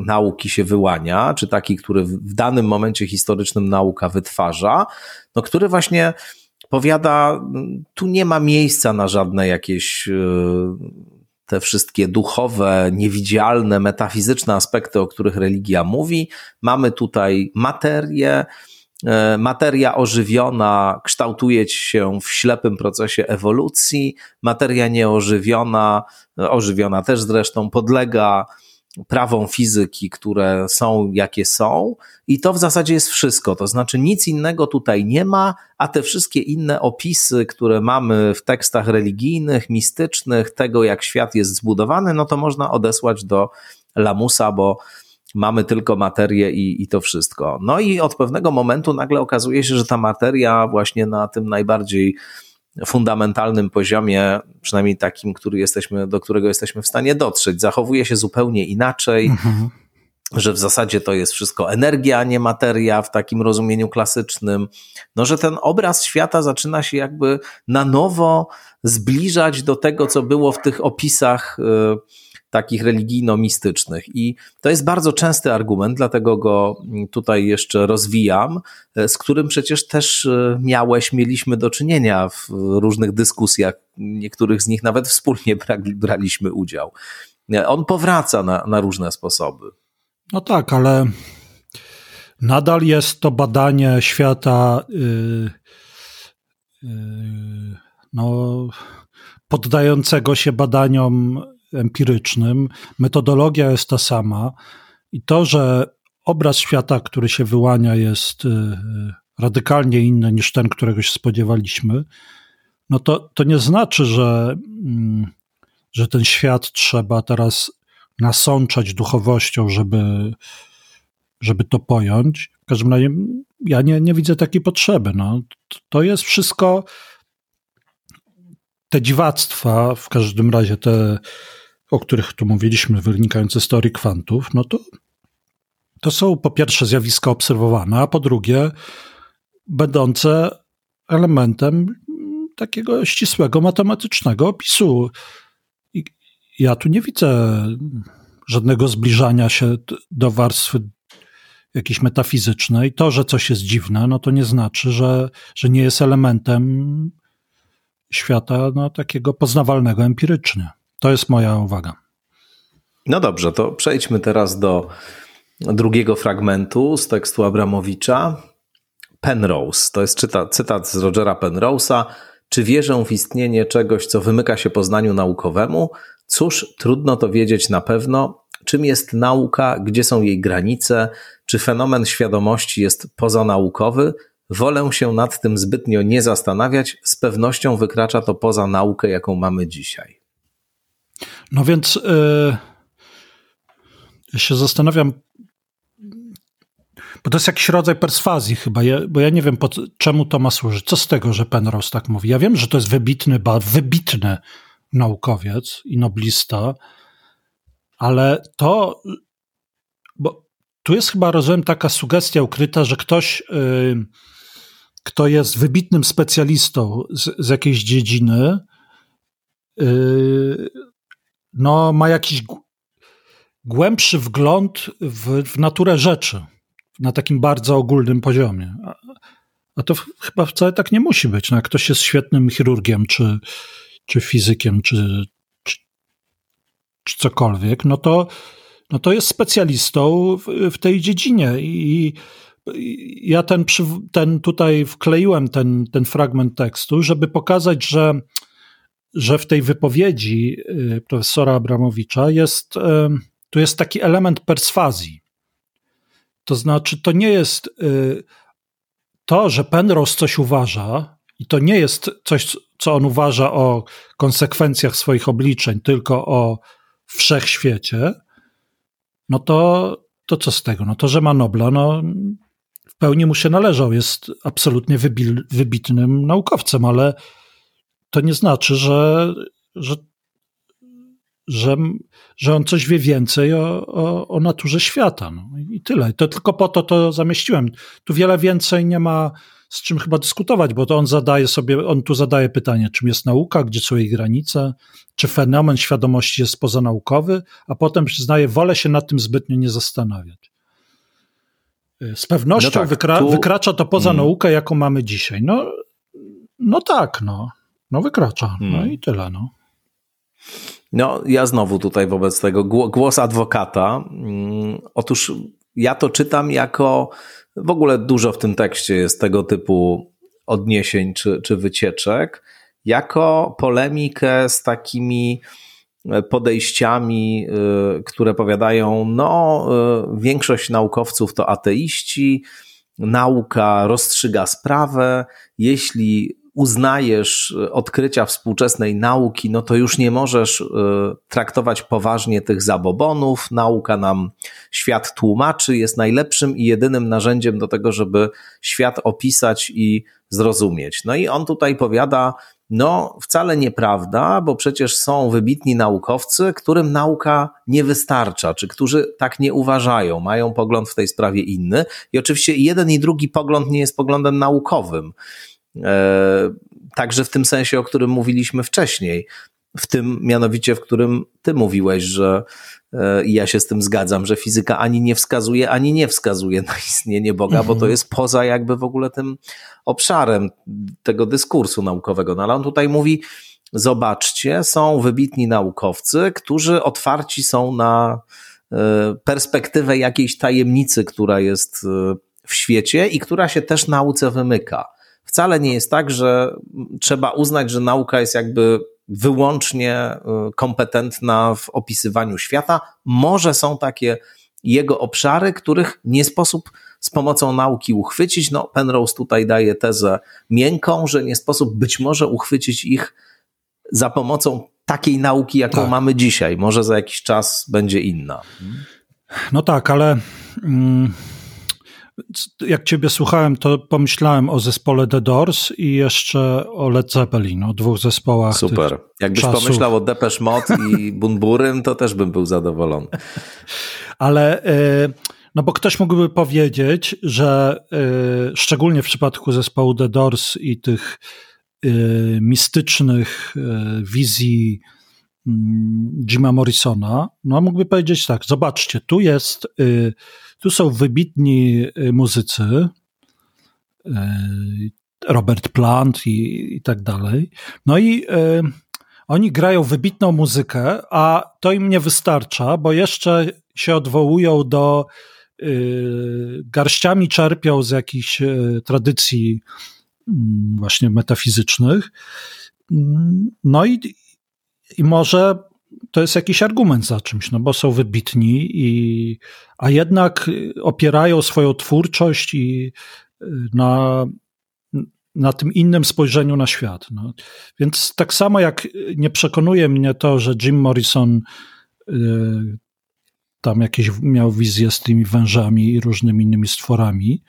nauki się wyłania, czy taki, który w danym momencie historycznym nauka wytwarza, no który właśnie powiada, tu nie ma miejsca na żadne jakieś te wszystkie duchowe, niewidzialne, metafizyczne aspekty, o których religia mówi. Mamy tutaj materię, materia ożywiona kształtuje się w ślepym procesie ewolucji, materia nieożywiona, ożywiona też zresztą, podlega prawom fizyki, które są jakie są i to w zasadzie jest wszystko, to znaczy nic innego tutaj nie ma, a te wszystkie inne opisy, które mamy w tekstach religijnych, mistycznych, tego jak świat jest zbudowany, no to można odesłać do lamusa, bo mamy tylko materię i to wszystko. No i od pewnego momentu nagle okazuje się, że ta materia właśnie na tym najbardziej fundamentalnym poziomie, przynajmniej takim, do którego jesteśmy w stanie dotrzeć, zachowuje się zupełnie inaczej, że w zasadzie to jest wszystko energia, a nie materia w takim rozumieniu klasycznym. No, że ten obraz świata zaczyna się jakby na nowo zbliżać do tego, co było w tych opisach takich religijno-mistycznych i to jest bardzo częsty argument, dlatego go tutaj jeszcze rozwijam, z którym przecież też mieliśmy do czynienia w różnych dyskusjach, niektórych z nich nawet wspólnie braliśmy udział. On powraca na różne sposoby. No tak, ale nadal jest to badanie świata no, poddającego się badaniom empirycznym. Metodologia jest ta sama i to, że obraz świata, który się wyłania, jest radykalnie inny niż ten, którego się spodziewaliśmy, no to nie znaczy, że ten świat trzeba teraz nasączać duchowością, żeby to pojąć. W każdym razie ja nie widzę takiej potrzeby. No. To jest wszystko, te dziwactwa, w każdym razie te, o których tu mówiliśmy, wynikające z teorii kwantów, no to są po pierwsze zjawiska obserwowane, a po drugie będące elementem takiego ścisłego matematycznego opisu. I ja tu nie widzę żadnego zbliżania się do warstwy jakiejś metafizycznej. To, że coś jest dziwne, no to nie znaczy, że nie jest elementem świata no, takiego poznawalnego empirycznie. To jest moja uwaga. No dobrze, to przejdźmy teraz do drugiego fragmentu z tekstu Abramowicza. Penrose, to jest cytat z Rogera Penrose'a. Czy wierzę w istnienie czegoś, co wymyka się poznaniu naukowemu? Cóż, trudno to wiedzieć na pewno. Czym jest nauka? Gdzie są jej granice? Czy fenomen świadomości jest pozanaukowy? Wolę się nad tym zbytnio nie zastanawiać. Z pewnością wykracza to poza naukę, jaką mamy dzisiaj. No więc się zastanawiam, bo to jest jakiś rodzaj perswazji chyba, bo ja nie wiem, czemu to ma służyć. Co z tego, że Penrose tak mówi? Ja wiem, że to jest wybitny naukowiec i noblista, ale to, bo tu jest chyba, rozumiem, taka sugestia ukryta, że ktoś, kto jest wybitnym specjalistą z jakiejś dziedziny, no ma jakiś głębszy wgląd w naturę rzeczy na takim bardzo ogólnym poziomie. A to chyba wcale tak nie musi być. No, jak ktoś jest świetnym chirurgiem, czy fizykiem, czy cokolwiek, no to jest specjalistą w tej dziedzinie. I ja ten tutaj wkleiłem ten fragment tekstu, żeby pokazać, że w tej wypowiedzi profesora Abramowicza tu jest taki element perswazji. To znaczy, to nie jest to, że Penrose coś uważa i to nie jest coś, co on uważa o konsekwencjach swoich obliczeń, tylko o wszechświecie, no to co z tego? No to, że ma Nobla, no w pełni mu się należał, jest absolutnie wybitnym naukowcem, ale to nie znaczy, że on coś wie więcej o naturze świata. No i tyle. To tylko po to zamieściłem. Tu wiele więcej nie ma z czym chyba dyskutować, bo to on tu zadaje pytanie, czym jest nauka, gdzie są jej granice, czy fenomen świadomości jest pozanaukowy, a potem przyznaje, wolę się nad tym zbytnio nie zastanawiać. Z pewnością wykracza to poza naukę, jaką mamy dzisiaj. No tak, wykracza. I tyle, No, ja znowu tutaj wobec tego głos adwokata. Otóż ja to czytam jako, w ogóle dużo w tym tekście jest tego typu odniesień czy wycieczek, jako polemikę z takimi podejściami, które powiadają, większość naukowców to ateiści, nauka rozstrzyga sprawę, jeśli uznajesz odkrycia współczesnej nauki, no to już nie możesz traktować poważnie tych zabobonów. Nauka nam świat tłumaczy, jest najlepszym i jedynym narzędziem do tego, żeby świat opisać i zrozumieć. No i on tutaj powiada, wcale nieprawda, bo przecież są wybitni naukowcy, którym nauka nie wystarcza, czy którzy tak nie uważają, mają pogląd w tej sprawie inny. I oczywiście jeden i drugi pogląd nie jest poglądem naukowym. Także w tym sensie, o którym mówiliśmy wcześniej, w tym mianowicie, w którym ty mówiłeś, że i ja się z tym zgadzam, że fizyka ani nie wskazuje na istnienie Boga, bo to jest poza jakby w ogóle tym obszarem tego dyskursu naukowego. No ale on tutaj mówi, zobaczcie, są wybitni naukowcy, którzy otwarci są na perspektywę jakiejś tajemnicy, która jest w świecie i która się też nauce wymyka. wcale nie jest tak, że trzeba uznać, że nauka jest jakby wyłącznie kompetentna w opisywaniu świata. Może są takie jego obszary, których nie sposób z pomocą nauki uchwycić. No, Penrose tutaj daje tezę miękką, że nie sposób być może uchwycić ich za pomocą takiej nauki, jaką mamy dzisiaj. Może za jakiś czas będzie inna. No tak, ale jak ciebie słuchałem, to pomyślałem o zespole The Doors i jeszcze o Led Zeppelin, o dwóch zespołach. Super. Jakbyś pomyślał o Depeche Mode i Bunburym, to też bym był zadowolony. Ale no bo ktoś mógłby powiedzieć, że szczególnie w przypadku zespołu The Doors i tych mistycznych wizji Jima Morrisona, no mógłby powiedzieć tak, zobaczcie, tu są wybitni muzycy, Robert Plant i tak dalej, no i oni grają wybitną muzykę, a to im nie wystarcza, bo jeszcze się odwołują do, garściami czerpią z jakichś tradycji właśnie metafizycznych, no i może to jest jakiś argument za czymś, no bo są wybitni, a jednak opierają swoją twórczość i na tym innym spojrzeniu na świat. No. Więc tak samo jak nie przekonuje mnie to, że Jim Morrison tam jakieś miał wizje z tymi wężami i różnymi innymi stworami,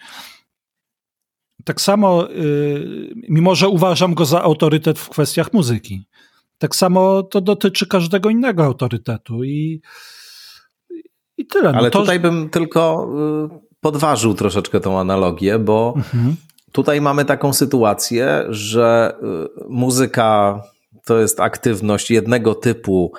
tak samo, mimo że uważam go za autorytet w kwestiach muzyki, tak samo to dotyczy każdego innego autorytetu i tyle. Ale no to... tutaj bym tylko podważył troszeczkę tą analogię, bo tutaj mamy taką sytuację, że muzyka to jest aktywność jednego typu,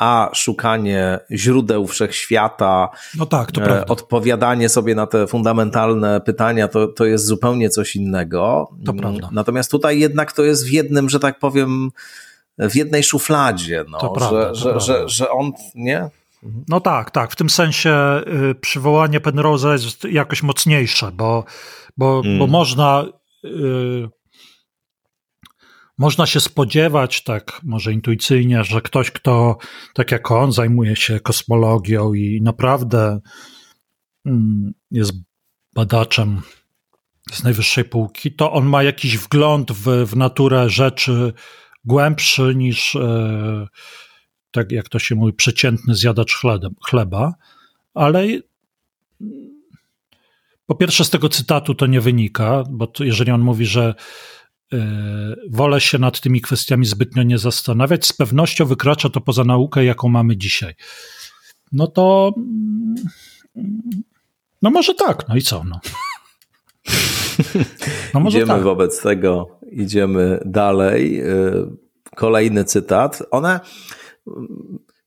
a szukanie źródeł wszechświata, no tak, to prawda, odpowiadanie sobie na te fundamentalne pytania, to jest zupełnie coś innego. To prawda. Natomiast tutaj jednak to jest w jednym, że tak powiem, w jednej szufladzie, no, to prawda, że on, nie? No tak, w tym sensie przywołanie Penrose'a jest jakoś mocniejsze, bo można... Można się spodziewać, tak może intuicyjnie, że ktoś, kto tak jak on zajmuje się kosmologią i naprawdę jest badaczem z najwyższej półki, to on ma jakiś wgląd w naturę rzeczy głębszy niż, tak jak to się mówi, przeciętny zjadacz chleba, ale... Po pierwsze, z tego cytatu to nie wynika, bo to, jeżeli on mówi, że wolę się nad tymi kwestiami zbytnio nie zastanawiać, z pewnością wykracza to poza naukę, jaką mamy dzisiaj. No to... No może tak, no i co? No. No może idziemy tak. Wobec tego, idziemy dalej. Kolejny cytat.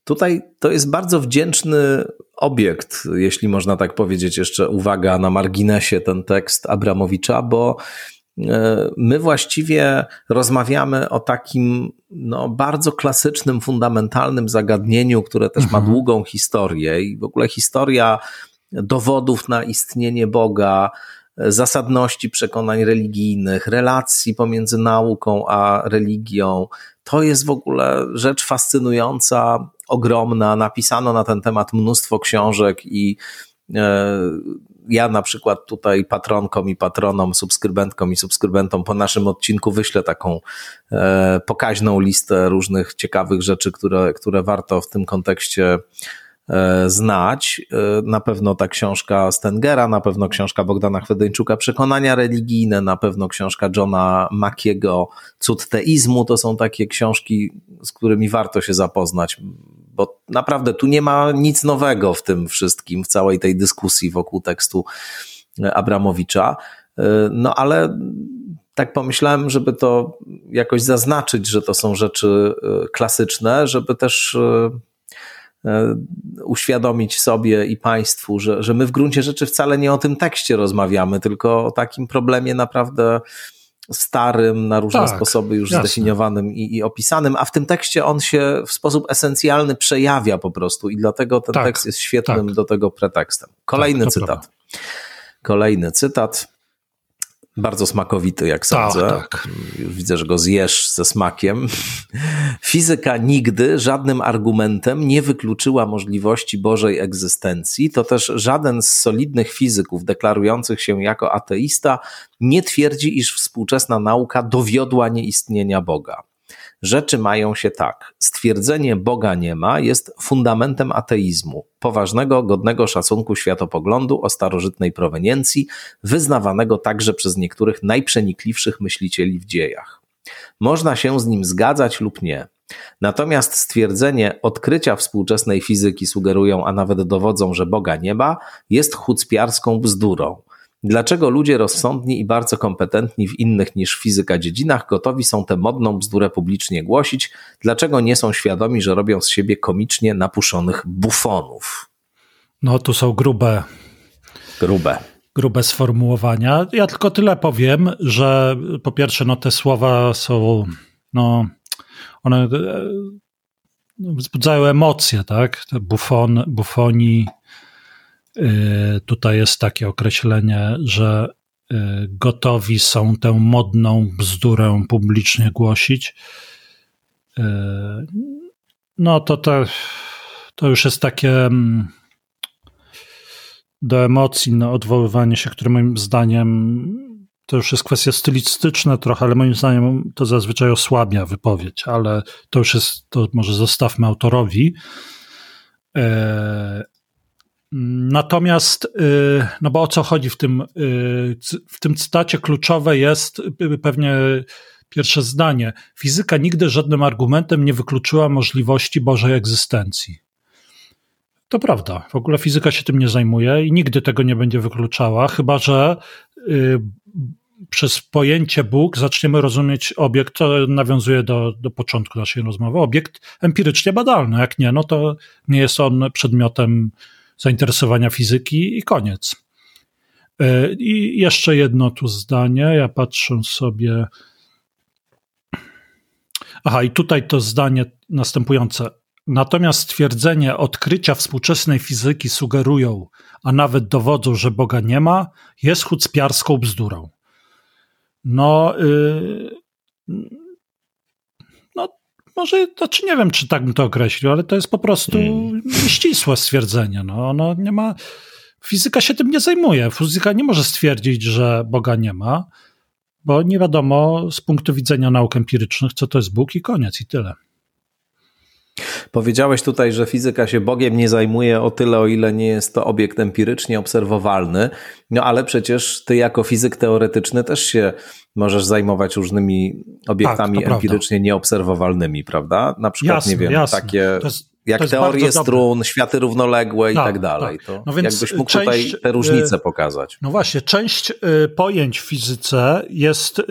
Tutaj to jest bardzo wdzięczny obiekt, jeśli można tak powiedzieć, jeszcze uwaga na marginesie, ten tekst Abramowicza, bo my właściwie rozmawiamy o takim bardzo klasycznym, fundamentalnym zagadnieniu, które też ma długą historię i w ogóle historia dowodów na istnienie Boga, zasadności przekonań religijnych, relacji pomiędzy nauką a religią. To jest w ogóle rzecz fascynująca, ogromna. Napisano na ten temat mnóstwo książek i ja na przykład tutaj patronkom i patronom, subskrybentkom i subskrybentom po naszym odcinku wyślę taką pokaźną listę różnych ciekawych rzeczy, które warto w tym kontekście znać. Na pewno ta książka Stengera, na pewno książka Bogdana Chwedeńczuka Przekonania Religijne, na pewno książka Johna Makiego Cud Teizmu, to są takie książki, z którymi warto się zapoznać, bo naprawdę tu nie ma nic nowego w tym wszystkim, w całej tej dyskusji wokół tekstu Abramowicza. No ale tak pomyślałem, żeby to jakoś zaznaczyć, że to są rzeczy klasyczne, żeby też uświadomić sobie i państwu, że my w gruncie rzeczy wcale nie o tym tekście rozmawiamy, tylko o takim problemie naprawdę starym, na różne sposoby już zdefiniowanym i opisanym, a w tym tekście on się w sposób esencjalny przejawia po prostu i dlatego ten tekst jest świetnym do tego pretekstem. Kolejny cytat. Bardzo smakowity, jak sądzę. Tak. Widzę, że go zjesz ze smakiem. Fizyka nigdy żadnym argumentem nie wykluczyła możliwości Bożej egzystencji. To też żaden z solidnych fizyków deklarujących się jako ateista nie twierdzi, iż współczesna nauka dowiodła nieistnienia Boga. Rzeczy mają się tak. Stwierdzenie Boga nie ma jest fundamentem ateizmu, poważnego, godnego szacunku światopoglądu o starożytnej proweniencji, wyznawanego także przez niektórych najprzenikliwszych myślicieli w dziejach. Można się z nim zgadzać lub nie. Natomiast stwierdzenie odkrycia współczesnej fizyki sugerują, a nawet dowodzą, że Boga nie ma, jest chucpiarską bzdurą. Dlaczego ludzie rozsądni i bardzo kompetentni w innych niż fizyka dziedzinach gotowi są tę modną bzdurę publicznie głosić? Dlaczego nie są świadomi, że robią z siebie komicznie napuszonych bufonów? No tu są grube sformułowania. Ja tylko tyle powiem, że po pierwsze te słowa są, one wzbudzają emocje, tak? Te bufoni... Tutaj jest takie określenie, że gotowi są tę modną bzdurę publicznie głosić. To już jest takie do emocji, odwoływanie się, które moim zdaniem to już jest kwestia stylistyczna trochę, ale moim zdaniem to zazwyczaj osłabia wypowiedź, ale to już jest, to może zostawmy autorowi. Natomiast, bo o co chodzi w tym cytacie, kluczowe jest pewnie pierwsze zdanie. Fizyka nigdy żadnym argumentem nie wykluczyła możliwości Bożej egzystencji. To prawda, w ogóle fizyka się tym nie zajmuje i nigdy tego nie będzie wykluczała, chyba że przez pojęcie Bóg zaczniemy rozumieć obiekt, to nawiązuje do początku naszej rozmowy, obiekt empirycznie badalny, jak nie, to nie jest on przedmiotem zainteresowania fizyki i koniec. I jeszcze jedno tu zdanie, ja patrzę sobie... Aha, i tutaj to zdanie następujące. Natomiast stwierdzenie odkrycia współczesnej fizyki sugerują, a nawet dowodzą, że Boga nie ma, jest chucpiarską bzdurą. Może, nie wiem, czy tak bym to określił, ale to jest po prostu ścisłe stwierdzenie. Ono nie ma. Fizyka się tym nie zajmuje. Fizyka nie może stwierdzić, że Boga nie ma, bo nie wiadomo z punktu widzenia nauk empirycznych, co to jest Bóg i koniec i tyle. Powiedziałeś tutaj, że fizyka się Bogiem nie zajmuje o tyle, o ile nie jest to obiekt empirycznie obserwowalny, ale przecież ty jako fizyk teoretyczny też się możesz zajmować różnymi obiektami empirycznie nieobserwowalnymi, prawda? Na przykład, takie jak teorie strun, światy równoległe i tak dalej. To jakbyś mógł tutaj te różnice pokazać. No właśnie, część pojęć w fizyce jest...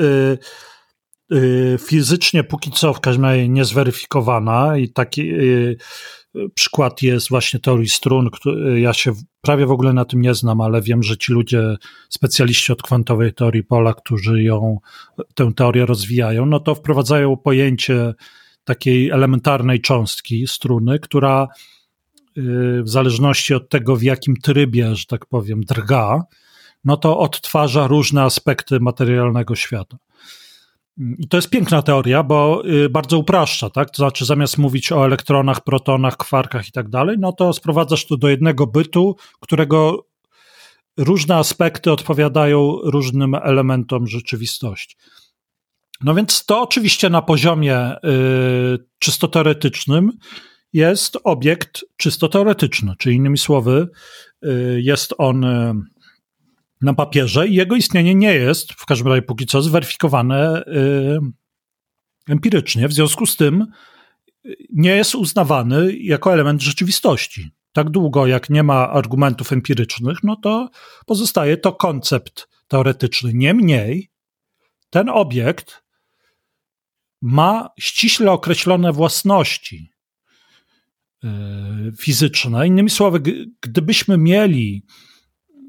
fizycznie póki co w każdym razie niezweryfikowana i taki przykład jest właśnie teorii strun, ja się prawie w ogóle na tym nie znam, ale wiem, że ci ludzie, specjaliści od kwantowej teorii pola, którzy tę teorię rozwijają, to wprowadzają pojęcie takiej elementarnej cząstki struny, która w zależności od tego, w jakim trybie, że tak powiem, drga, to odtwarza różne aspekty materialnego świata. I to jest piękna teoria, bo bardzo upraszcza, tak? To znaczy zamiast mówić o elektronach, protonach, kwarkach i tak dalej, to sprowadzasz to do jednego bytu, którego różne aspekty odpowiadają różnym elementom rzeczywistości. Więc to oczywiście na poziomie czysto teoretycznym jest obiekt czysto teoretyczny, czyli innymi słowy jest on... na papierze i jego istnienie nie jest, w każdym razie póki co, zweryfikowane empirycznie. W związku z tym nie jest uznawany jako element rzeczywistości. Tak długo, jak nie ma argumentów empirycznych, to pozostaje to koncept teoretyczny. Niemniej ten obiekt ma ściśle określone własności fizyczne. Innymi słowy, gdybyśmy mieli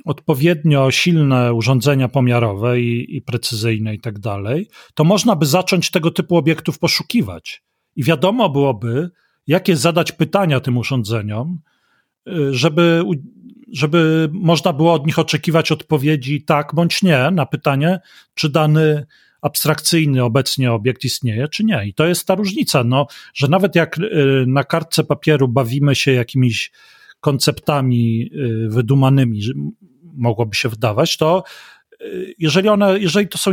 odpowiednio silne urządzenia pomiarowe i precyzyjne i tak dalej, to można by zacząć tego typu obiektów poszukiwać. I wiadomo byłoby, jakie zadać pytania tym urządzeniom, żeby żeby można było od nich oczekiwać odpowiedzi tak bądź nie na pytanie, czy dany abstrakcyjny obecnie obiekt istnieje, czy nie. I to jest ta różnica, no, że nawet jak na kartce papieru bawimy się jakimiś konceptami wydumanymi, mogłoby się wydawać, to jeżeli to są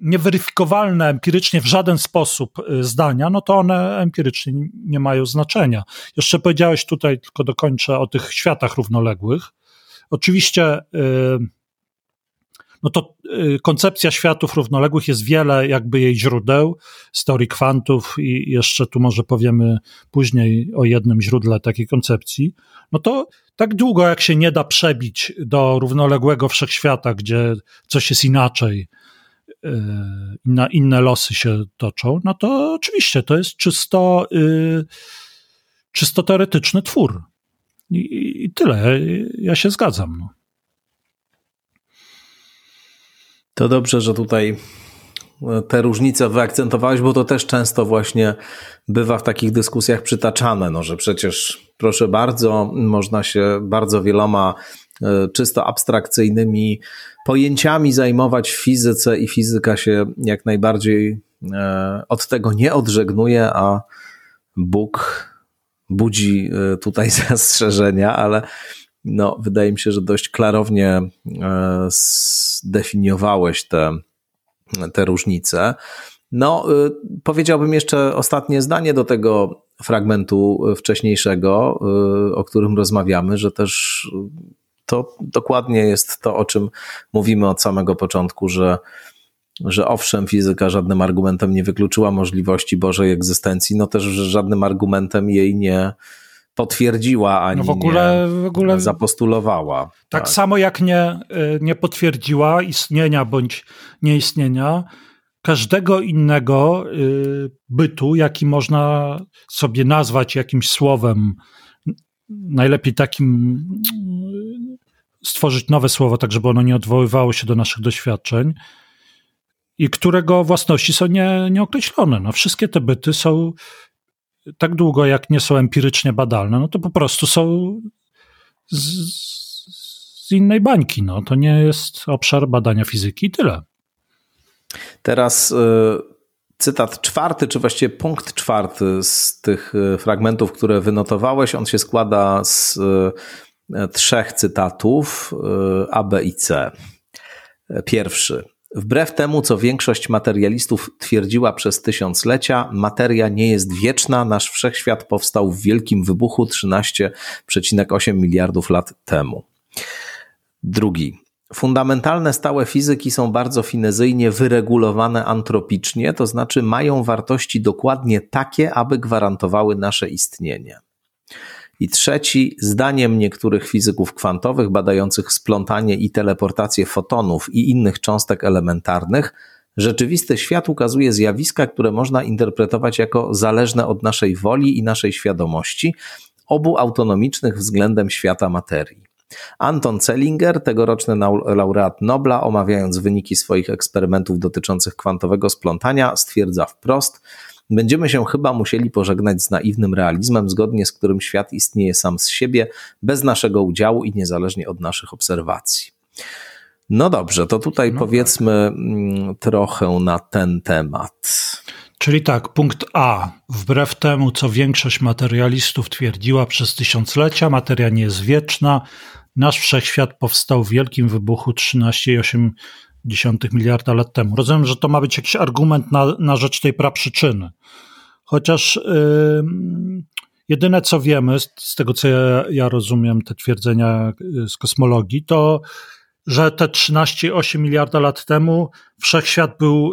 nieweryfikowalne empirycznie w żaden sposób zdania, no to one empirycznie nie mają znaczenia. Jeszcze powiedziałeś tutaj, tylko dokończę, o tych światach równoległych. Oczywiście no to koncepcja światów równoległych, jest wiele jakby jej źródeł, z teorii kwantów i jeszcze tu może powiemy później o jednym źródle takiej koncepcji. No to tak długo jak się nie da przebić do równoległego wszechświata, gdzie coś jest inaczej, inne losy się toczą, no to oczywiście to jest czysto teoretyczny twór. I tyle, ja się zgadzam. No. To dobrze, że tutaj te różnice wyakcentowałeś, bo to też często właśnie bywa w takich dyskusjach przytaczane, no, że przecież proszę bardzo, można się bardzo wieloma czysto abstrakcyjnymi pojęciami zajmować w fizyce i fizyka się jak najbardziej od tego nie odżegnuje, a Bóg budzi tutaj zastrzeżenia, ale no, wydaje mi się, że dość klarownie zdefiniowałeś te różnice. No, powiedziałbym jeszcze ostatnie zdanie do tego fragmentu wcześniejszego, o którym rozmawiamy, że też to dokładnie jest to, o czym mówimy od samego początku, że owszem, fizyka żadnym argumentem nie wykluczyła możliwości Bożej egzystencji, no też że żadnym argumentem jej nie potwierdziła, ani w ogóle zapostulowała. Tak samo jak nie potwierdziła istnienia bądź nieistnienia każdego innego bytu, jaki można sobie nazwać jakimś słowem, najlepiej takim, stworzyć nowe słowo, tak żeby ono nie odwoływało się do naszych doświadczeń i którego własności są nieokreślone. No, wszystkie te byty są tak długo, jak nie są empirycznie badalne, no to po prostu są z innej bańki. No. To nie jest obszar badania fizyki i tyle. Teraz cytat czwarty, czy właściwie punkt czwarty z tych fragmentów, które wynotowałeś. On się składa z trzech cytatów A, B i C. Pierwszy. Wbrew temu, co większość materialistów twierdziła przez tysiąclecia, materia nie jest wieczna. Nasz wszechświat powstał w wielkim wybuchu 13,8 miliardów lat temu. Drugi. Fundamentalne stałe fizyki są bardzo finezyjnie wyregulowane antropicznie, to znaczy mają wartości dokładnie takie, aby gwarantowały nasze istnienie. I trzeci, zdaniem niektórych fizyków kwantowych badających splątanie i teleportację fotonów i innych cząstek elementarnych, rzeczywisty świat ukazuje zjawiska, które można interpretować jako zależne od naszej woli i naszej świadomości, obu autonomicznych względem świata materii. Anton Zeilinger, tegoroczny laureat Nobla, omawiając wyniki swoich eksperymentów dotyczących kwantowego splątania, stwierdza wprost: będziemy się chyba musieli pożegnać z naiwnym realizmem, zgodnie z którym świat istnieje sam z siebie, bez naszego udziału i niezależnie od naszych obserwacji. No dobrze, to tutaj powiedzmy tak trochę na ten temat. Czyli tak, punkt A. Wbrew temu, co większość materialistów twierdziła przez tysiąclecia, materia nie jest wieczna. Nasz wszechświat powstał w wielkim wybuchu 13,8 miliarda lat temu. Rozumiem, że to ma być jakiś argument na rzecz tej praprzyczyny. Chociaż jedyne, co wiemy z tego, co ja rozumiem, te twierdzenia z kosmologii, to że te 13,8 miliarda lat temu wszechświat był,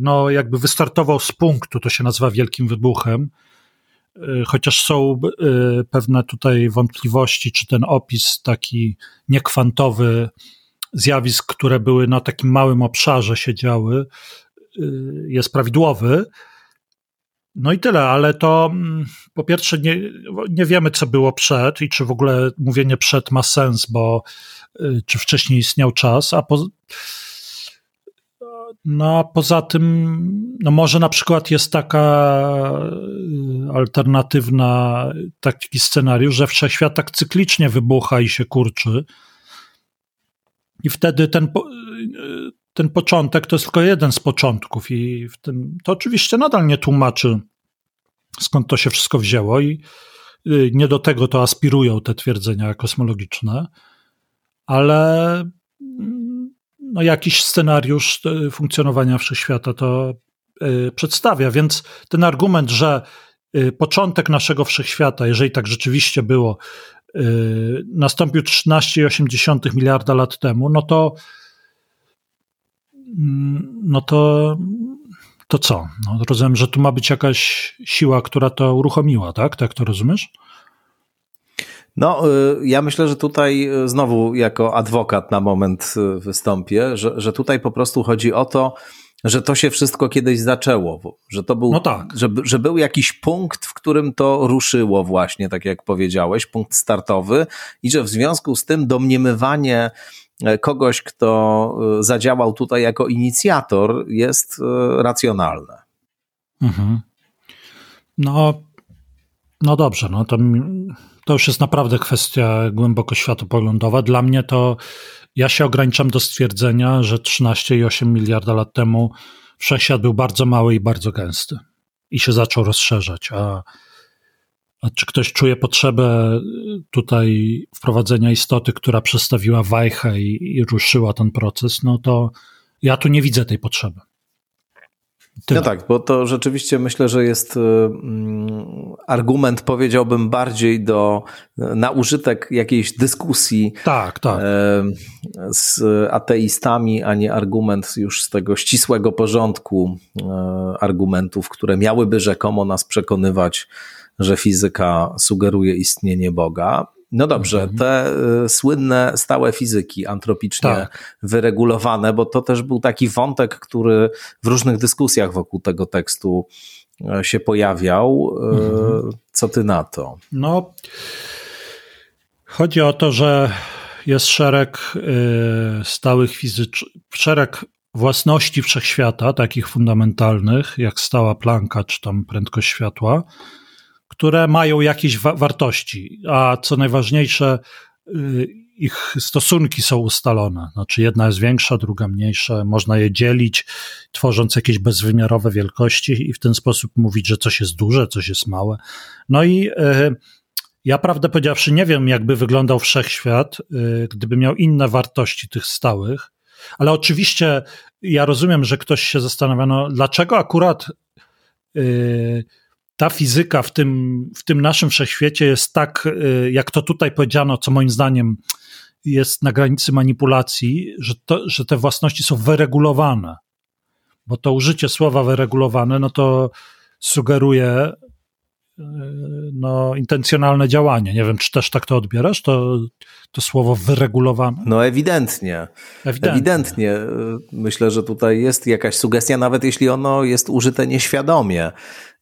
no jakby wystartował z punktu, to się nazywa wielkim wybuchem, chociaż są pewne tutaj wątpliwości, czy ten opis taki niekwantowy zjawisk, które były na takim małym obszarze się działy, jest prawidłowy. No i tyle, ale to po pierwsze nie wiemy, co było przed i czy w ogóle mówienie przed ma sens, bo czy wcześniej istniał czas, a No a poza tym, no może na przykład jest taka alternatywna, taki scenariusz, że wszechświat tak cyklicznie wybucha i się kurczy. I wtedy ten początek to jest tylko jeden z początków i w tym to oczywiście nadal nie tłumaczy, skąd to się wszystko wzięło i nie do tego to aspirują te twierdzenia kosmologiczne, ale no jakiś scenariusz funkcjonowania wszechświata to przedstawia, więc ten argument, że początek naszego wszechświata, jeżeli tak rzeczywiście było, nastąpił 13,8 miliarda lat temu, no to co? No, rozumiem, że tu ma być jakaś siła, która to uruchomiła, tak? Tak to rozumiesz? No, ja myślę, że tutaj znowu jako adwokat na moment wystąpię, że tutaj po prostu chodzi o to, że to się wszystko kiedyś zaczęło, że to był, no tak, że był jakiś punkt, w którym to ruszyło właśnie, tak jak powiedziałeś, punkt startowy i że w związku z tym domniemywanie kogoś, kto zadziałał tutaj jako inicjator, jest racjonalne. Mhm. No dobrze, no to już jest naprawdę kwestia głęboko światopoglądowa. Dla mnie to ja się ograniczam do stwierdzenia, że 13,8 miliarda lat temu wszechświat był bardzo mały i bardzo gęsty i się zaczął rozszerzać. A czy ktoś czuje potrzebę tutaj wprowadzenia istoty, która przestawiła wajchę i ruszyła ten proces, no to ja tu nie widzę tej potrzeby. Tyle. No tak, bo to rzeczywiście myślę, że jest argument, powiedziałbym, bardziej na użytek jakiejś dyskusji tak. Z ateistami, a nie argument już z tego ścisłego porządku argumentów, które miałyby rzekomo nas przekonywać, że fizyka sugeruje istnienie Boga. No dobrze, te słynne stałe fizyki antropicznie wyregulowane, bo to też był taki wątek, który w różnych dyskusjach wokół tego tekstu się pojawiał. Co ty na to? No, chodzi o to, że jest szereg szereg własności wszechświata, takich fundamentalnych, jak stała Plancka czy tam prędkość światła, które mają jakieś wartości, a co najważniejsze, ich stosunki są ustalone. Znaczy jedna jest większa, druga mniejsza, można je dzielić, tworząc jakieś bezwymiarowe wielkości i w ten sposób mówić, że coś jest duże, coś jest małe. No i ja prawdę powiedziawszy nie wiem, jakby wyglądał wszechświat, gdyby miał inne wartości tych stałych, ale oczywiście ja rozumiem, że ktoś się zastanawia, no dlaczego akurat ta fizyka w tym naszym wszechświecie jest tak, jak to tutaj powiedziano, co moim zdaniem jest na granicy manipulacji, że te własności są wyregulowane. Bo to użycie słowa wyregulowane, no to sugeruje intencjonalne działanie. Nie wiem, czy też tak to odbierasz, to słowo wyregulowane? No ewidentnie. Myślę, że tutaj jest jakaś sugestia, nawet jeśli ono jest użyte nieświadomie.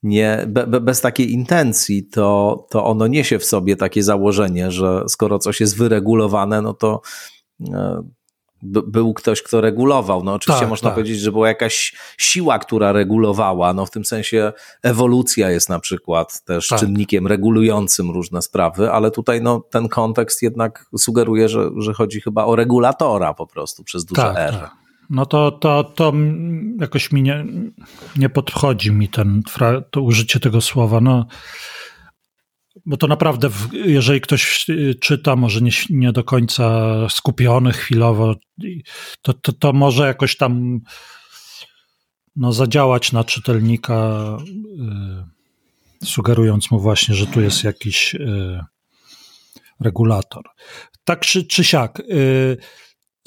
Nie, bez takiej intencji to ono niesie w sobie takie założenie, że skoro coś jest wyregulowane, no to był ktoś, kto regulował. No oczywiście można powiedzieć, że była jakaś siła, która regulowała. No w tym sensie ewolucja jest na przykład też czynnikiem regulującym różne sprawy, ale tutaj ten kontekst jednak sugeruje, że chodzi chyba o regulatora po prostu przez duże R. Tak. No to jakoś mi nie podchodzi mi to użycie tego słowa, no bo to naprawdę, jeżeli ktoś czyta, może nie do końca skupiony chwilowo, to może jakoś tam zadziałać na czytelnika, sugerując mu właśnie, że tu jest jakiś regulator. Tak czy siak,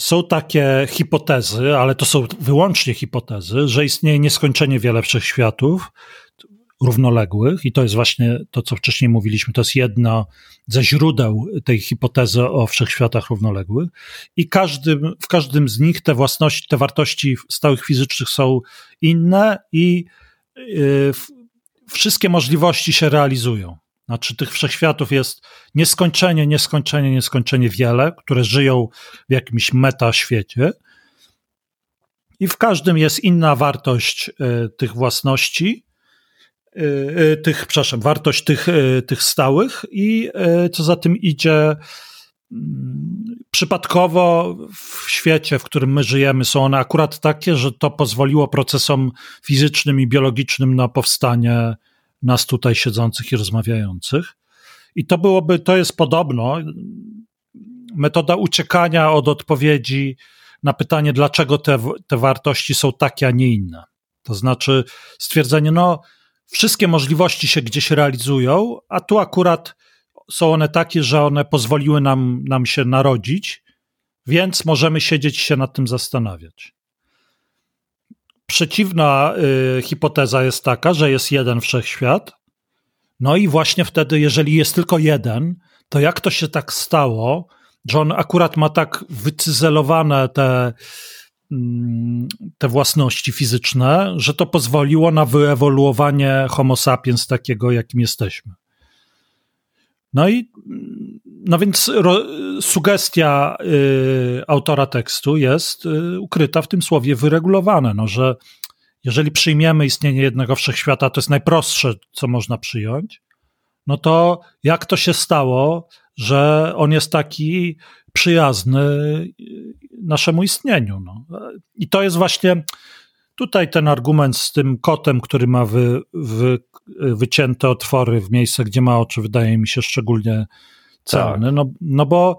są takie hipotezy, ale to są wyłącznie hipotezy, że istnieje nieskończenie wiele wszechświatów równoległych i to jest właśnie to, co wcześniej mówiliśmy, to jest jedno ze źródeł tej hipotezy o wszechświatach równoległych i w każdym z nich te własności, te wartości stałych fizycznych są inne i wszystkie możliwości się realizują. Znaczy tych wszechświatów jest nieskończenie wiele, które żyją w jakimś metaświecie I w każdym jest inna wartość tych własności, wartość tych stałych i co za tym idzie, przypadkowo w świecie, w którym my żyjemy, są one akurat takie, że to pozwoliło procesom fizycznym i biologicznym na powstanie nas tutaj siedzących i rozmawiających. I to jest podobno metoda uciekania od odpowiedzi na pytanie, dlaczego te wartości są takie, a nie inne. To znaczy stwierdzenie, wszystkie możliwości się gdzieś realizują, a tu akurat są one takie, że one pozwoliły nam się narodzić, więc możemy siedzieć się nad tym zastanawiać. Przeciwna hipoteza jest taka, że jest jeden wszechświat, i właśnie wtedy, jeżeli jest tylko jeden, to jak to się tak stało, że on akurat ma tak wycyzelowane te własności fizyczne, że to pozwoliło na wyewoluowanie homo sapiens takiego, jakim jesteśmy. Więc sugestia autora tekstu jest ukryta w tym słowie wyregulowane, że jeżeli przyjmiemy istnienie jednego wszechświata, to jest najprostsze, co można przyjąć, to jak to się stało, że on jest taki przyjazny naszemu istnieniu. I to jest właśnie tutaj ten argument z tym kotem, który ma wycięte otwory w miejsce, gdzie ma oczy, wydaje mi się szczególnie celny, tak. Bo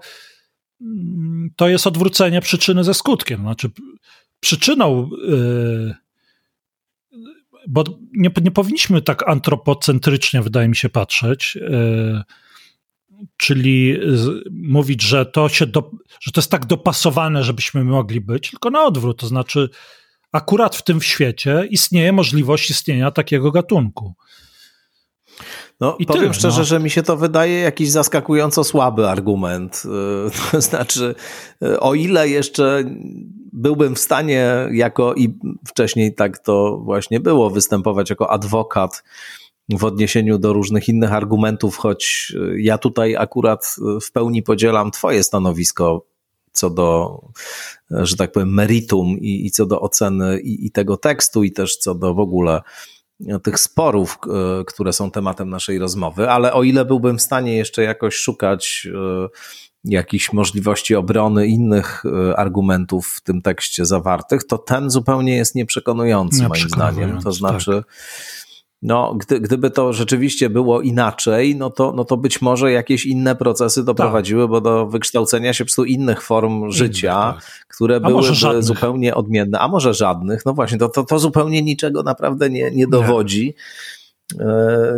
to jest odwrócenie przyczyny ze skutkiem. Przyczyną, bo nie powinniśmy tak antropocentrycznie, wydaje mi się, patrzeć, czyli mówić, że że to jest tak dopasowane, żebyśmy mogli być, tylko na odwrót, to znaczy akurat w tym świecie istnieje możliwość istnienia takiego gatunku. Powiem szczerze, że mi się to wydaje jakiś zaskakująco słaby argument. To znaczy, o ile jeszcze byłbym w stanie i wcześniej tak to właśnie było, występować jako adwokat w odniesieniu do różnych innych argumentów, choć ja tutaj akurat w pełni podzielam twoje stanowisko co do, że tak powiem, meritum i co do oceny i tego tekstu, i też co do w ogóle tych sporów, które są tematem naszej rozmowy, ale o ile byłbym w stanie jeszcze jakoś szukać jakichś możliwości obrony innych argumentów w tym tekście zawartych, to ten zupełnie jest nieprzekonujący moim zdaniem. To znaczy... Tak. Gdyby to rzeczywiście było inaczej, to być może jakieś inne procesy doprowadziły, bo do wykształcenia się po prostu innych form życia, które byłyby zupełnie odmienne, a może żadnych. Właśnie, to zupełnie niczego naprawdę nie dowodzi,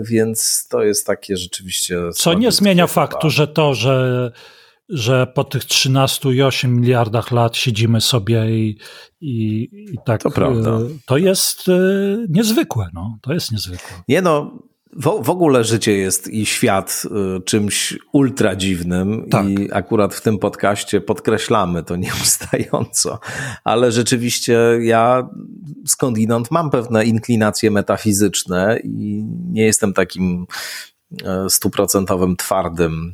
więc to jest takie rzeczywiście... Co nie zmienia faktu, że że po tych 13,8 miliardach lat siedzimy sobie i tak. To prawda. To jest niezwykłe. To jest niezwykłe. W ogóle życie jest i świat czymś ultra dziwnym i akurat w tym podcaście podkreślamy to nieustająco, ale rzeczywiście ja skądinąd mam pewne inklinacje metafizyczne i nie jestem takim... 100% twardym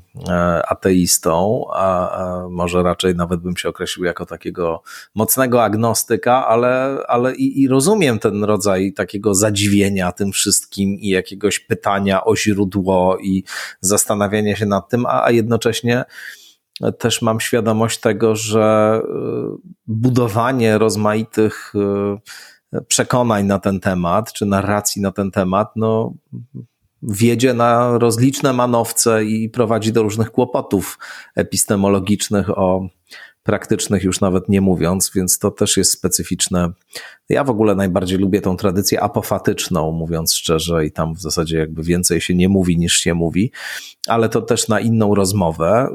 ateistą, a może raczej nawet bym się określił jako takiego mocnego agnostyka, ale i rozumiem ten rodzaj takiego zadziwienia tym wszystkim i jakiegoś pytania o źródło i zastanawiania się nad tym, a jednocześnie też mam świadomość tego, że budowanie rozmaitych przekonań na ten temat, czy narracji na ten temat, wiedzie na rozliczne manowce i prowadzi do różnych kłopotów epistemologicznych, o praktycznych już nawet nie mówiąc, więc to też jest specyficzne. Ja w ogóle najbardziej lubię tą tradycję apofatyczną, mówiąc szczerze, i tam w zasadzie więcej się nie mówi niż się mówi, ale to też na inną rozmowę,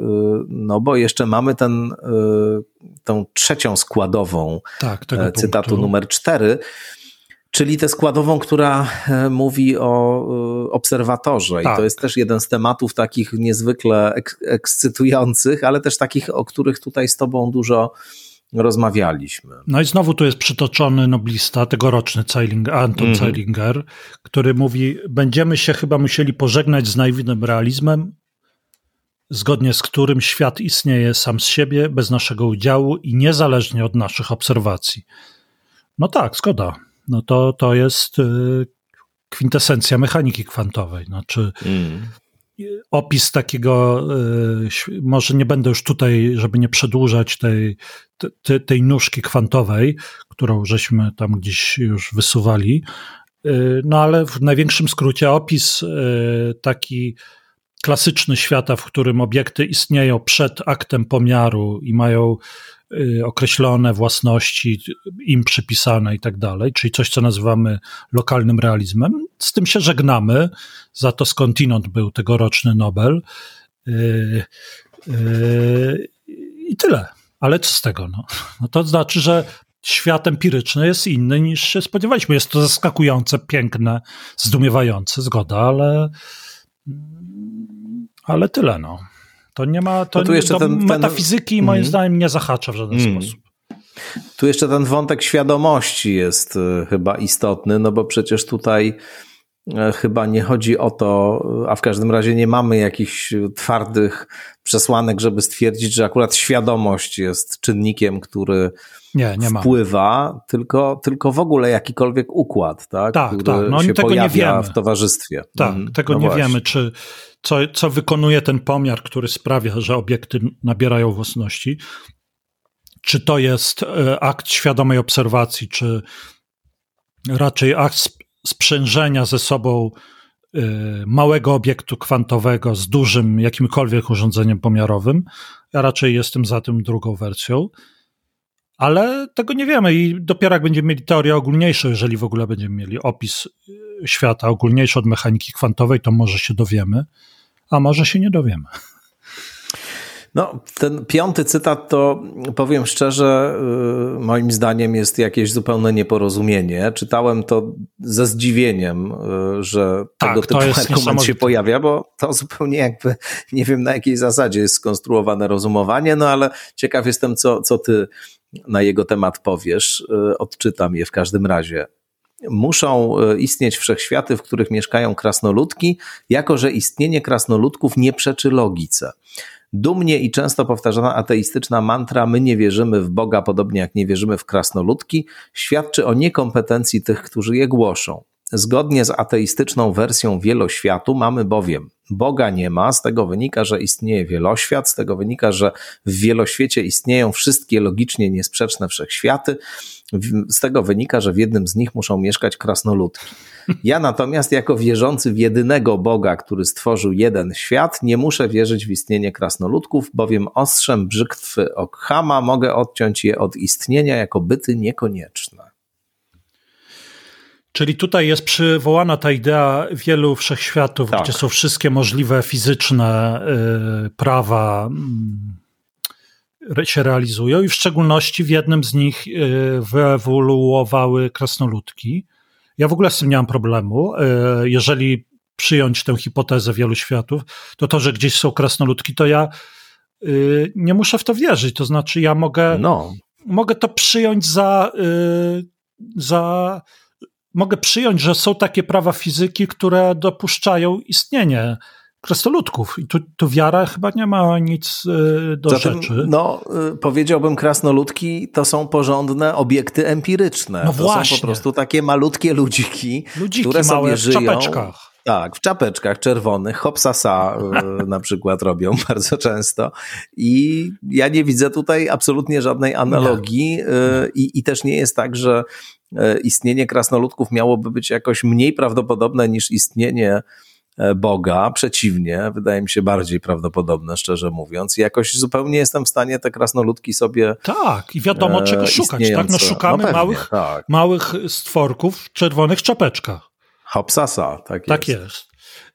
bo jeszcze mamy tą trzecią składową cytatu punktu. Numer 4, czyli tę składową, która mówi o obserwatorze. I to jest też jeden z tematów takich niezwykle ekscytujących, ale też takich, o których tutaj z tobą dużo rozmawialiśmy. I znowu tu jest przytoczony noblista, tegoroczny Anton Zeilinger, który mówi, będziemy się chyba musieli pożegnać z naiwnym realizmem, zgodnie z którym świat istnieje sam z siebie, bez naszego udziału i niezależnie od naszych obserwacji. No tak, zgoda. No to jest kwintesencja mechaniki kwantowej. Znaczy opis takiego, może nie będę już tutaj, żeby nie przedłużać tej nóżki kwantowej, którą żeśmy tam gdzieś już wysuwali, no ale w największym skrócie opis taki klasyczny świata, w którym obiekty istnieją przed aktem pomiaru i mają określone własności im przypisane i tak dalej, czyli coś, co nazywamy lokalnym realizmem. Z tym się żegnamy, za to skądinąd był tegoroczny Nobel. I tyle. Ale co z tego? No to znaczy, że świat empiryczny jest inny niż się spodziewaliśmy. Jest to zaskakujące, piękne, zdumiewające, zgoda, ale tyle, no. To nie ma, to tu jeszcze metafizyki moim zdaniem nie zahacza w żaden sposób. Tu jeszcze ten wątek świadomości jest chyba istotny, no bo przecież tutaj chyba nie chodzi o to, a w każdym razie nie mamy jakichś twardych przesłanek, żeby stwierdzić, że akurat świadomość jest czynnikiem, który wpływa, tylko w ogóle jakikolwiek układ, który no, się tego pojawia nie wiemy w towarzystwie. Tak, tego no nie właśnie wiemy, czy co wykonuje ten pomiar, który sprawia, że obiekty nabierają własności. Czy to jest akt świadomej obserwacji, czy raczej akt sprzężenia ze sobą małego obiektu kwantowego z dużym jakimkolwiek urządzeniem pomiarowym. Ja raczej jestem za tym drugą wersją, ale tego nie wiemy i dopiero jak będziemy mieli teorię ogólniejszą, jeżeli w ogóle będziemy mieli opis świata ogólniejszy od mechaniki kwantowej, to może się dowiemy, a może się nie dowiemy. No, ten piąty cytat to, powiem szczerze, moim zdaniem jest jakieś zupełne nieporozumienie. Czytałem to ze zdziwieniem, że tego typu argument się pojawia, bo to zupełnie jakby, nie wiem na jakiej zasadzie jest skonstruowane rozumowanie, no ale ciekaw jestem, co ty na jego temat powiesz. Odczytam je w każdym razie. Muszą istnieć wszechświaty, w których mieszkają krasnoludki, jako że istnienie krasnoludków nie przeczy logice. Dumnie i często powtarzana ateistyczna mantra "my nie wierzymy w Boga, podobnie jak nie wierzymy w krasnoludki" świadczy o niekompetencji tych, którzy je głoszą. Zgodnie z ateistyczną wersją wieloświatu mamy bowiem Boga nie ma, z tego wynika, że istnieje wieloświat, z tego wynika, że w wieloświecie istnieją wszystkie logicznie niesprzeczne wszechświaty, z tego wynika, że w jednym z nich muszą mieszkać krasnoludki. Ja natomiast jako wierzący w jedynego Boga, który stworzył jeden świat, nie muszę wierzyć w istnienie krasnoludków, bowiem ostrzem brzytwy Ockhama mogę odciąć je od istnienia jako byty niekonieczne. Czyli tutaj jest przywołana ta idea wielu wszechświatów, gdzie są wszystkie możliwe fizyczne prawa się realizują i w szczególności w jednym z nich wyewoluowały krasnoludki. Ja w ogóle z tym nie mam problemu. Jeżeli przyjąć tę hipotezę wielu światów, to, że gdzieś są krasnoludki, to ja nie muszę w to wierzyć. To znaczy ja mogę to przyjąć za mogę przyjąć, że są takie prawa fizyki, które dopuszczają istnienie krasnoludków. I tu wiara chyba nie ma nic do rzeczy. No, powiedziałbym, krasnoludki to są porządne obiekty empiryczne. No to właśnie są po prostu takie malutkie ludziki które sobie małe żyją w czapeczkach. Tak, w czapeczkach czerwonych, hopsasa na przykład robią bardzo często i ja nie widzę tutaj absolutnie żadnej analogii i też nie jest tak, że istnienie krasnoludków miałoby być jakoś mniej prawdopodobne niż istnienie Boga, przeciwnie, wydaje mi się bardziej prawdopodobne, szczerze mówiąc. Jakoś zupełnie jestem w stanie te krasnoludki sobie... Tak, i wiadomo czego szukać, tak? No szukamy małych stworków w czerwonych czapeczkach. Hopsasa, tak jest.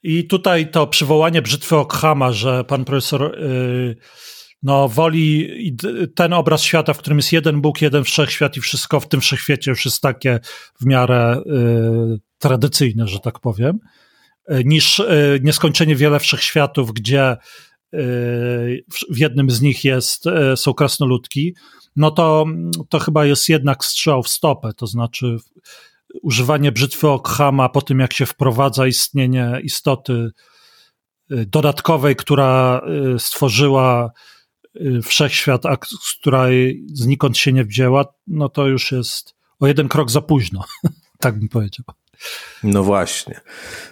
I tutaj to przywołanie brzytwy Ockhama, że pan profesor woli ten obraz świata, w którym jest jeden Bóg, jeden wszechświat i wszystko w tym wszechświecie już jest takie w miarę tradycyjne, że tak powiem, niż nieskończenie wiele wszechświatów, gdzie w jednym z nich są krasnoludki, no to chyba jest jednak strzał w stopę, to znaczy używanie brzytwy Ockhama po tym, jak się wprowadza istnienie istoty dodatkowej, która stworzyła wszechświat, a z której znikąd się nie wzięła, no to już jest o jeden krok za późno, tak bym powiedział. No właśnie,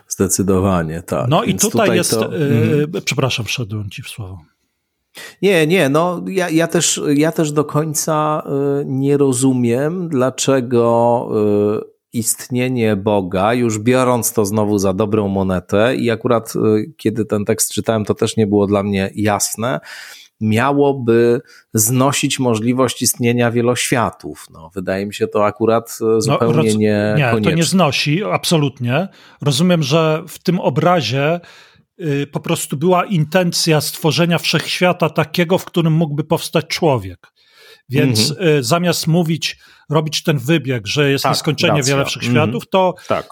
zdecydowanie, tak. No więc i tutaj jest, to... przepraszam, wszedłem ci w słowo. Nie, no ja też do końca nie rozumiem, dlaczego istnienie Boga, już biorąc to znowu za dobrą monetę, i akurat kiedy ten tekst czytałem, to też nie było dla mnie jasne, miałoby znosić możliwość istnienia wieloświatów. No, wydaje mi się to akurat zupełnie niekonieczne. Nie, to nie znosi, absolutnie. Rozumiem, że w tym obrazie po prostu była intencja stworzenia wszechświata takiego, w którym mógłby powstać człowiek. Więc zamiast robić ten wybieg, że jest nieskończenie wiele wszechświatów,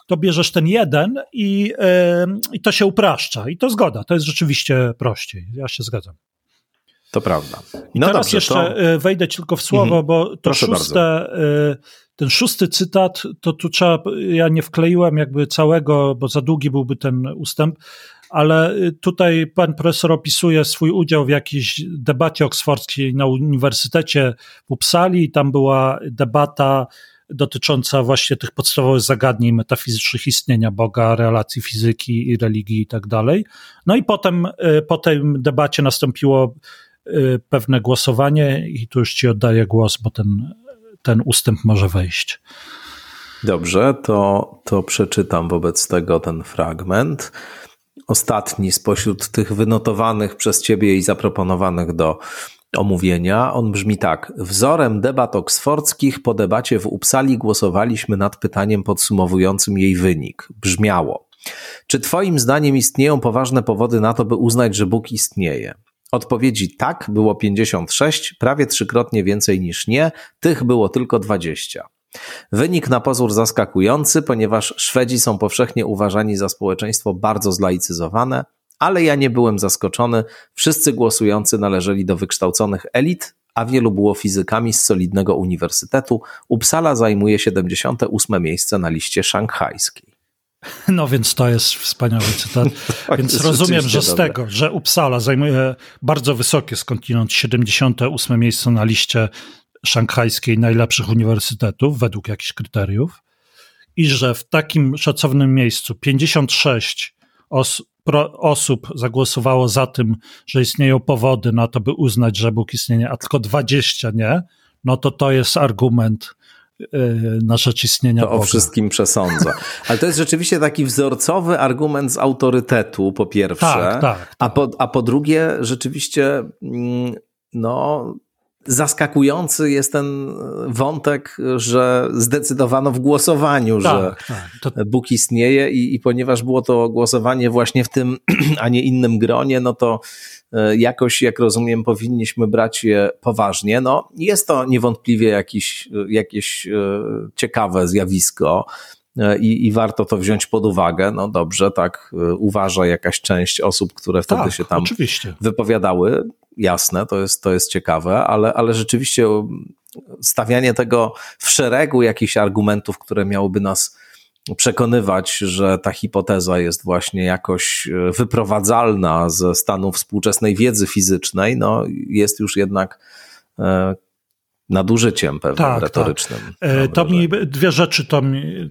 to bierzesz ten jeden i to się upraszcza. I to zgoda, to jest rzeczywiście prościej. Ja się zgadzam. To prawda. I no teraz dobrze, jeszcze wejdę tylko w słowo, bo to ten szósty cytat, to tu trzeba, ja nie wkleiłem jakby całego, bo za długi byłby ten ustęp, ale tutaj pan profesor opisuje swój udział w jakiejś debacie oksfordzkiej na Uniwersytecie w Uppsali. Tam była debata dotycząca właśnie tych podstawowych zagadnień metafizycznych istnienia Boga, relacji fizyki i religii i tak dalej. No i potem po tej debacie nastąpiło pewne głosowanie i tu już ci oddaję głos, bo ten ustęp może wejść. Dobrze, to przeczytam wobec tego ten fragment. Ostatni spośród tych wynotowanych przez ciebie i zaproponowanych do omówienia. On brzmi tak. Wzorem debat oksfordzkich po debacie w Uppsali głosowaliśmy nad pytaniem podsumowującym jej wynik. Brzmiało. Czy twoim zdaniem istnieją poważne powody na to, by uznać, że Bóg istnieje? Odpowiedzi tak było 56, prawie trzykrotnie więcej niż nie, tych było tylko 20. Wynik na pozór zaskakujący, ponieważ Szwedzi są powszechnie uważani za społeczeństwo bardzo zlaicyzowane, ale ja nie byłem zaskoczony, wszyscy głosujący należeli do wykształconych elit, a wielu było fizykami z solidnego uniwersytetu. Uppsala zajmuje 78. miejsce na liście szanghajskiej. No więc to jest wspaniały cytat. Więc rozumiem, że z tego, że Uppsala zajmuje bardzo wysokie skądinąd 78. miejsce na liście szanghajskiej najlepszych uniwersytetów według jakichś kryteriów i że w takim szacownym miejscu 56 osób zagłosowało za tym, że istnieją powody na to, by uznać, że Bóg istnieje, a tylko 20 nie, no to jest argument na rzecz istnienia Boga. To o wszystkim przesądza. Ale to jest rzeczywiście taki wzorcowy argument z autorytetu, po pierwsze, tak. A po drugie rzeczywiście zaskakujący jest ten wątek, że zdecydowano w głosowaniu, że Bóg istnieje i ponieważ było to głosowanie właśnie w tym, a nie innym gronie, no to jakoś, jak rozumiem, powinniśmy brać je poważnie. No, jest to niewątpliwie jakieś ciekawe zjawisko i warto to wziąć pod uwagę. No dobrze, tak uważa jakaś część osób, które wtedy się tam wypowiadały. Jasne, to jest ciekawe, ale rzeczywiście stawianie tego w szeregu jakichś argumentów, które miałyby nas przekonywać, że ta hipoteza jest właśnie jakoś wyprowadzalna ze stanu współczesnej wiedzy fizycznej, jest już jednak nadużyciem pewnym retorycznym. To mi dwie rzeczy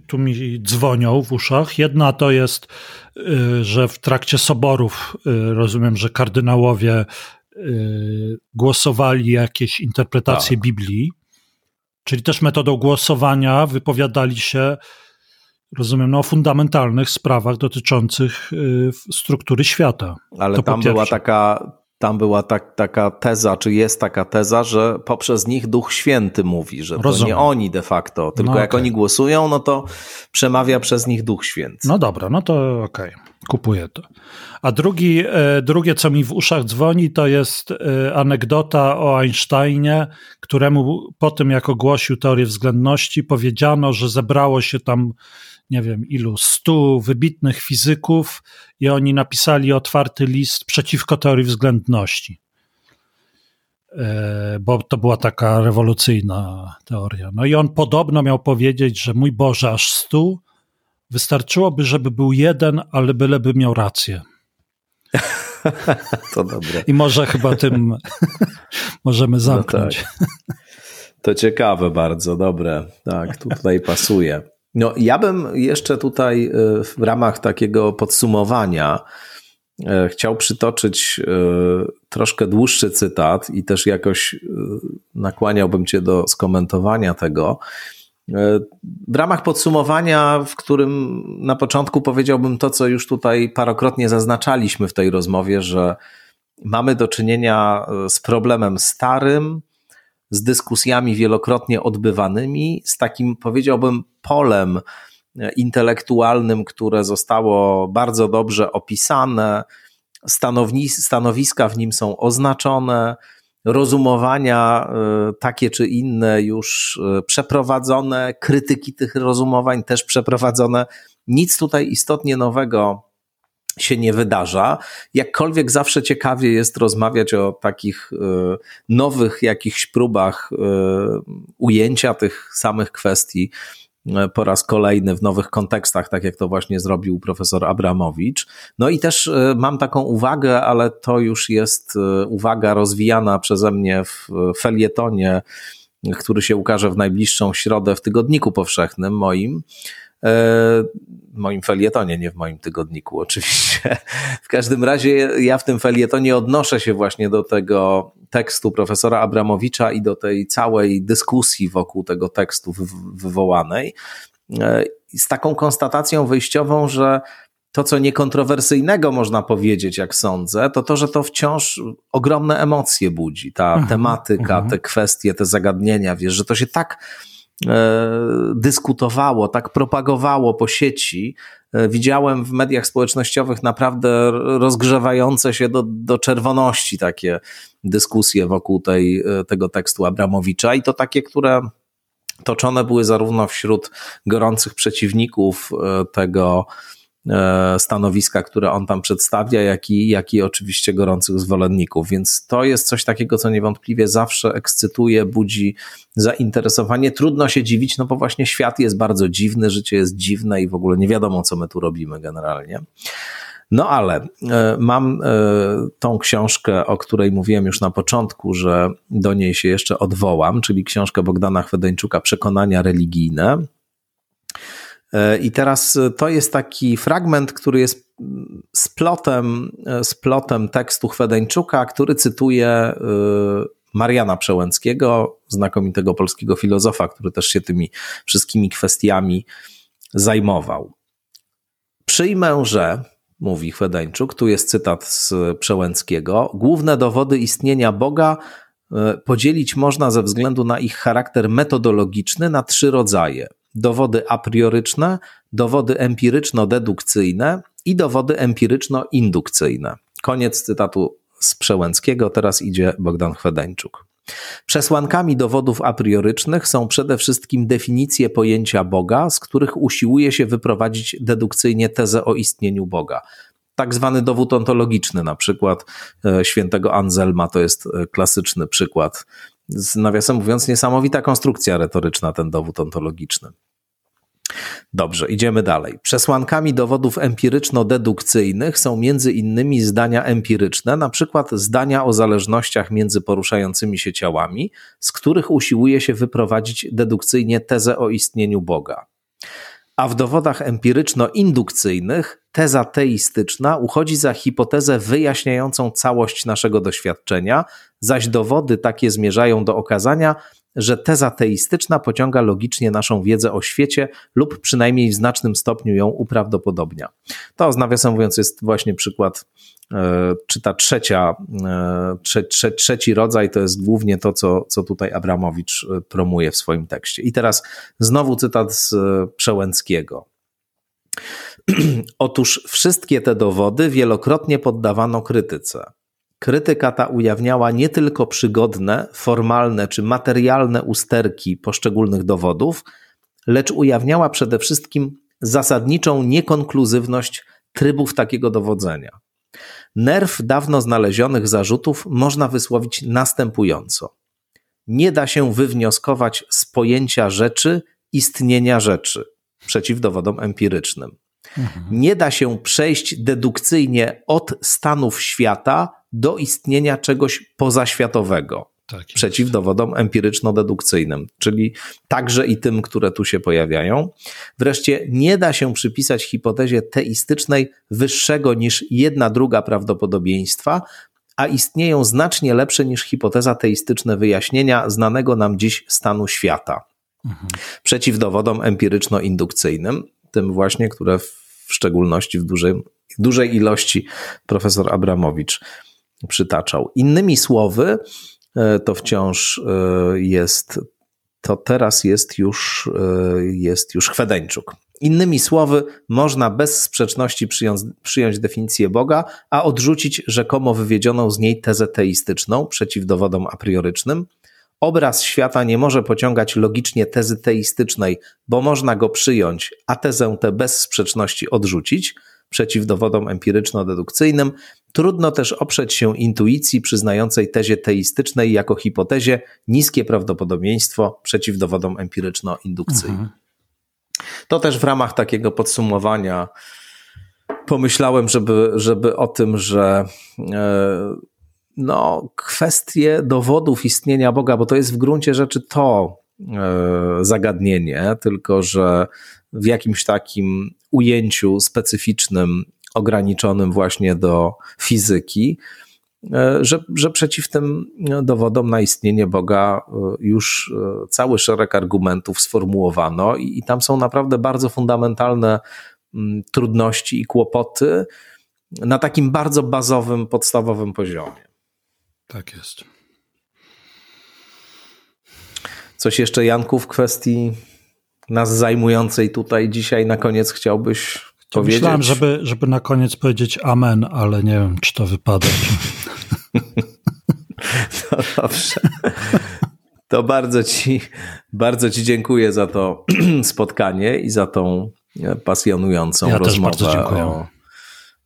tu mi dzwonią w uszach. Jedna to jest, że w trakcie soborów rozumiem, że kardynałowie głosowali jakieś interpretacje Biblii, czyli też metodą głosowania wypowiadali się, rozumiem, o fundamentalnych sprawach dotyczących struktury świata. Ale to tam była taka teza, czy jest taka teza, że poprzez nich Duch Święty mówi, że to nie oni de facto, tylko jak oni głosują, no to przemawia przez nich Duch Święty. No dobra, no to kupuję to. A drugie, co mi w uszach dzwoni, to jest anegdota o Einsteinie, któremu po tym, jak ogłosił teorię względności, powiedziano, że zebrało się tam, nie wiem, 100 wybitnych fizyków i oni napisali otwarty list przeciwko teorii względności, bo to była taka rewolucyjna teoria. No i on podobno miał powiedzieć, że mój Boże, aż 100, wystarczyłoby, żeby był jeden, ale byleby miał rację. To dobre. I może chyba tym możemy zamknąć. No tak. To ciekawe bardzo, dobre. Tak, tutaj pasuje. No, ja bym jeszcze tutaj w ramach takiego podsumowania chciał przytoczyć troszkę dłuższy cytat i też jakoś nakłaniałbym cię do skomentowania tego. W ramach podsumowania, w którym na początku powiedziałbym to, co już tutaj parokrotnie zaznaczaliśmy w tej rozmowie, że mamy do czynienia z problemem starym, z dyskusjami wielokrotnie odbywanymi, z takim, powiedziałbym, polem intelektualnym, które zostało bardzo dobrze opisane, stanowiska w nim są oznaczone, rozumowania takie czy inne już przeprowadzone, krytyki tych rozumowań też przeprowadzone. Nic tutaj istotnie nowego się nie wydarza. Jakkolwiek zawsze ciekawie jest rozmawiać o takich nowych jakichś próbach ujęcia tych samych kwestii po raz kolejny w nowych kontekstach, tak jak to właśnie zrobił profesor Abramowicz. No i też mam taką uwagę, ale to już jest uwaga rozwijana przeze mnie w felietonie, który się ukaże w najbliższą środę w Tygodniku Powszechnym moim. Moim felietonie, nie w moim tygodniku oczywiście. W każdym razie ja w tym felietonie odnoszę się właśnie do tego tekstu profesora Abramowicza i do tej całej dyskusji wokół tego tekstu wywołanej z taką konstatacją wyjściową, że to, co niekontrowersyjnego można powiedzieć, jak sądzę, to to, że to wciąż ogromne emocje budzi. Ta tematyka, te kwestie, te zagadnienia, wiesz, że to się tak dyskutowało, tak propagowało po sieci. Widziałem w mediach społecznościowych naprawdę rozgrzewające się do czerwoności takie dyskusje wokół tego tekstu Abramowicza i to takie, które toczone były zarówno wśród gorących przeciwników tego stanowiska, które on tam przedstawia, jak i oczywiście gorących zwolenników, więc to jest coś takiego, co niewątpliwie zawsze ekscytuje, budzi zainteresowanie. Trudno się dziwić, no bo właśnie świat jest bardzo dziwny, życie jest dziwne i w ogóle nie wiadomo, co my tu robimy generalnie. No ale mam tą książkę, o której mówiłem już na początku, że do niej się jeszcze odwołam, czyli książkę Bogdana Chwedeńczuka Przekonania Religijne. I teraz to jest taki fragment, który jest splotem tekstu Chwedeńczuka, który cytuje Mariana Przełęckiego, znakomitego polskiego filozofa, który też się tymi wszystkimi kwestiami zajmował. Przyjmę, że, mówi Chwedeńczuk, tu jest cytat z Przełęckiego, główne dowody istnienia Boga podzielić można ze względu na ich charakter metodologiczny na 3 rodzaje. Dowody aprioryczne, dowody empiryczno-dedukcyjne i dowody empiryczno-indukcyjne. Koniec cytatu z Przełęckiego, teraz idzie Bogdan Chwedeńczuk. Przesłankami dowodów apriorycznych są przede wszystkim definicje pojęcia Boga, z których usiłuje się wyprowadzić dedukcyjnie tezę o istnieniu Boga. Tak zwany dowód ontologiczny, na przykład świętego Anzelma, to jest klasyczny przykład. Z nawiasem mówiąc, niesamowita konstrukcja retoryczna, ten dowód ontologiczny. Dobrze, idziemy dalej. Przesłankami dowodów empiryczno-dedukcyjnych są między innymi zdania empiryczne, na przykład zdania o zależnościach między poruszającymi się ciałami, z których usiłuje się wyprowadzić dedukcyjnie tezę o istnieniu Boga. A w dowodach empiryczno-indukcyjnych teza teistyczna uchodzi za hipotezę wyjaśniającą całość naszego doświadczenia, zaś dowody takie zmierzają do okazania, że teza teistyczna pociąga logicznie naszą wiedzę o świecie lub przynajmniej w znacznym stopniu ją uprawdopodobnia. To, nawiasem mówiąc, jest właśnie przykład, czy ta trzeci rodzaj to jest głównie to, co tutaj Abramowicz promuje w swoim tekście. I teraz znowu cytat z Przełęckiego. Otóż wszystkie te dowody wielokrotnie poddawano krytyce. Krytyka ta ujawniała nie tylko przygodne, formalne czy materialne usterki poszczególnych dowodów, lecz ujawniała przede wszystkim zasadniczą niekonkluzywność trybów takiego dowodzenia. Nerw dawno znalezionych zarzutów można wysłowić następująco. Nie da się wywnioskować z pojęcia rzeczy istnienia rzeczy przeciw dowodom empirycznym. Nie da się przejść dedukcyjnie od stanów świata do istnienia czegoś pozaświatowego. przeciw dowodom empiryczno-dedukcyjnym, czyli także i tym, które tu się pojawiają. Wreszcie nie da się przypisać hipotezie teistycznej wyższego niż 1/2 prawdopodobieństwa, a istnieją znacznie lepsze niż hipoteza teistyczne wyjaśnienia znanego nam dziś stanu świata. Mhm. Przeciw dowodom empiryczno-indukcyjnym, tym właśnie, które w szczególności w dużej ilości profesor Abramowicz przytaczał. Innymi słowy, to wciąż jest, to teraz jest już Chwedeńczuk. Innymi słowy, można bez sprzeczności przyjąć definicję Boga, a odrzucić rzekomo wywiedzioną z niej tezę teistyczną przeciw dowodom apriorycznym. Obraz świata nie może pociągać logicznie tezy teistycznej, bo można go przyjąć, a tezę tę bez sprzeczności odrzucić przeciw dowodom empiryczno-dedukcyjnym. Trudno też oprzeć się intuicji przyznającej tezie teistycznej jako hipotezie niskie prawdopodobieństwo przeciw dowodom empiryczno-indukcyjnym. Mhm. To też w ramach takiego podsumowania pomyślałem, żeby o tym, że kwestie dowodów istnienia Boga, bo to jest w gruncie rzeczy to zagadnienie, tylko że w jakimś takim ujęciu specyficznym, ograniczonym właśnie do fizyki, że przeciw tym dowodom na istnienie Boga już cały szereg argumentów sformułowano i tam są naprawdę bardzo fundamentalne trudności i kłopoty na takim bardzo bazowym, podstawowym poziomie. Tak jest. Coś jeszcze, Janku, w kwestii nas zajmującej tutaj dzisiaj na koniec chciałbyś powiedzieć? Myślałem, żeby na koniec powiedzieć amen, ale nie wiem, czy to wypada. No dobrze. To bardzo ci dziękuję za to spotkanie i za tą pasjonującą rozmowę. Też bardzo dziękuję. O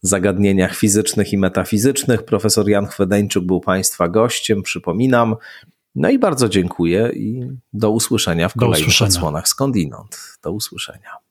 zagadnieniach fizycznych i metafizycznych. Profesor Jan Chwedeńczuk był Państwa gościem, przypominam. No i bardzo dziękuję i do usłyszenia w kolejnych odsłonach Skądinąd. Do usłyszenia.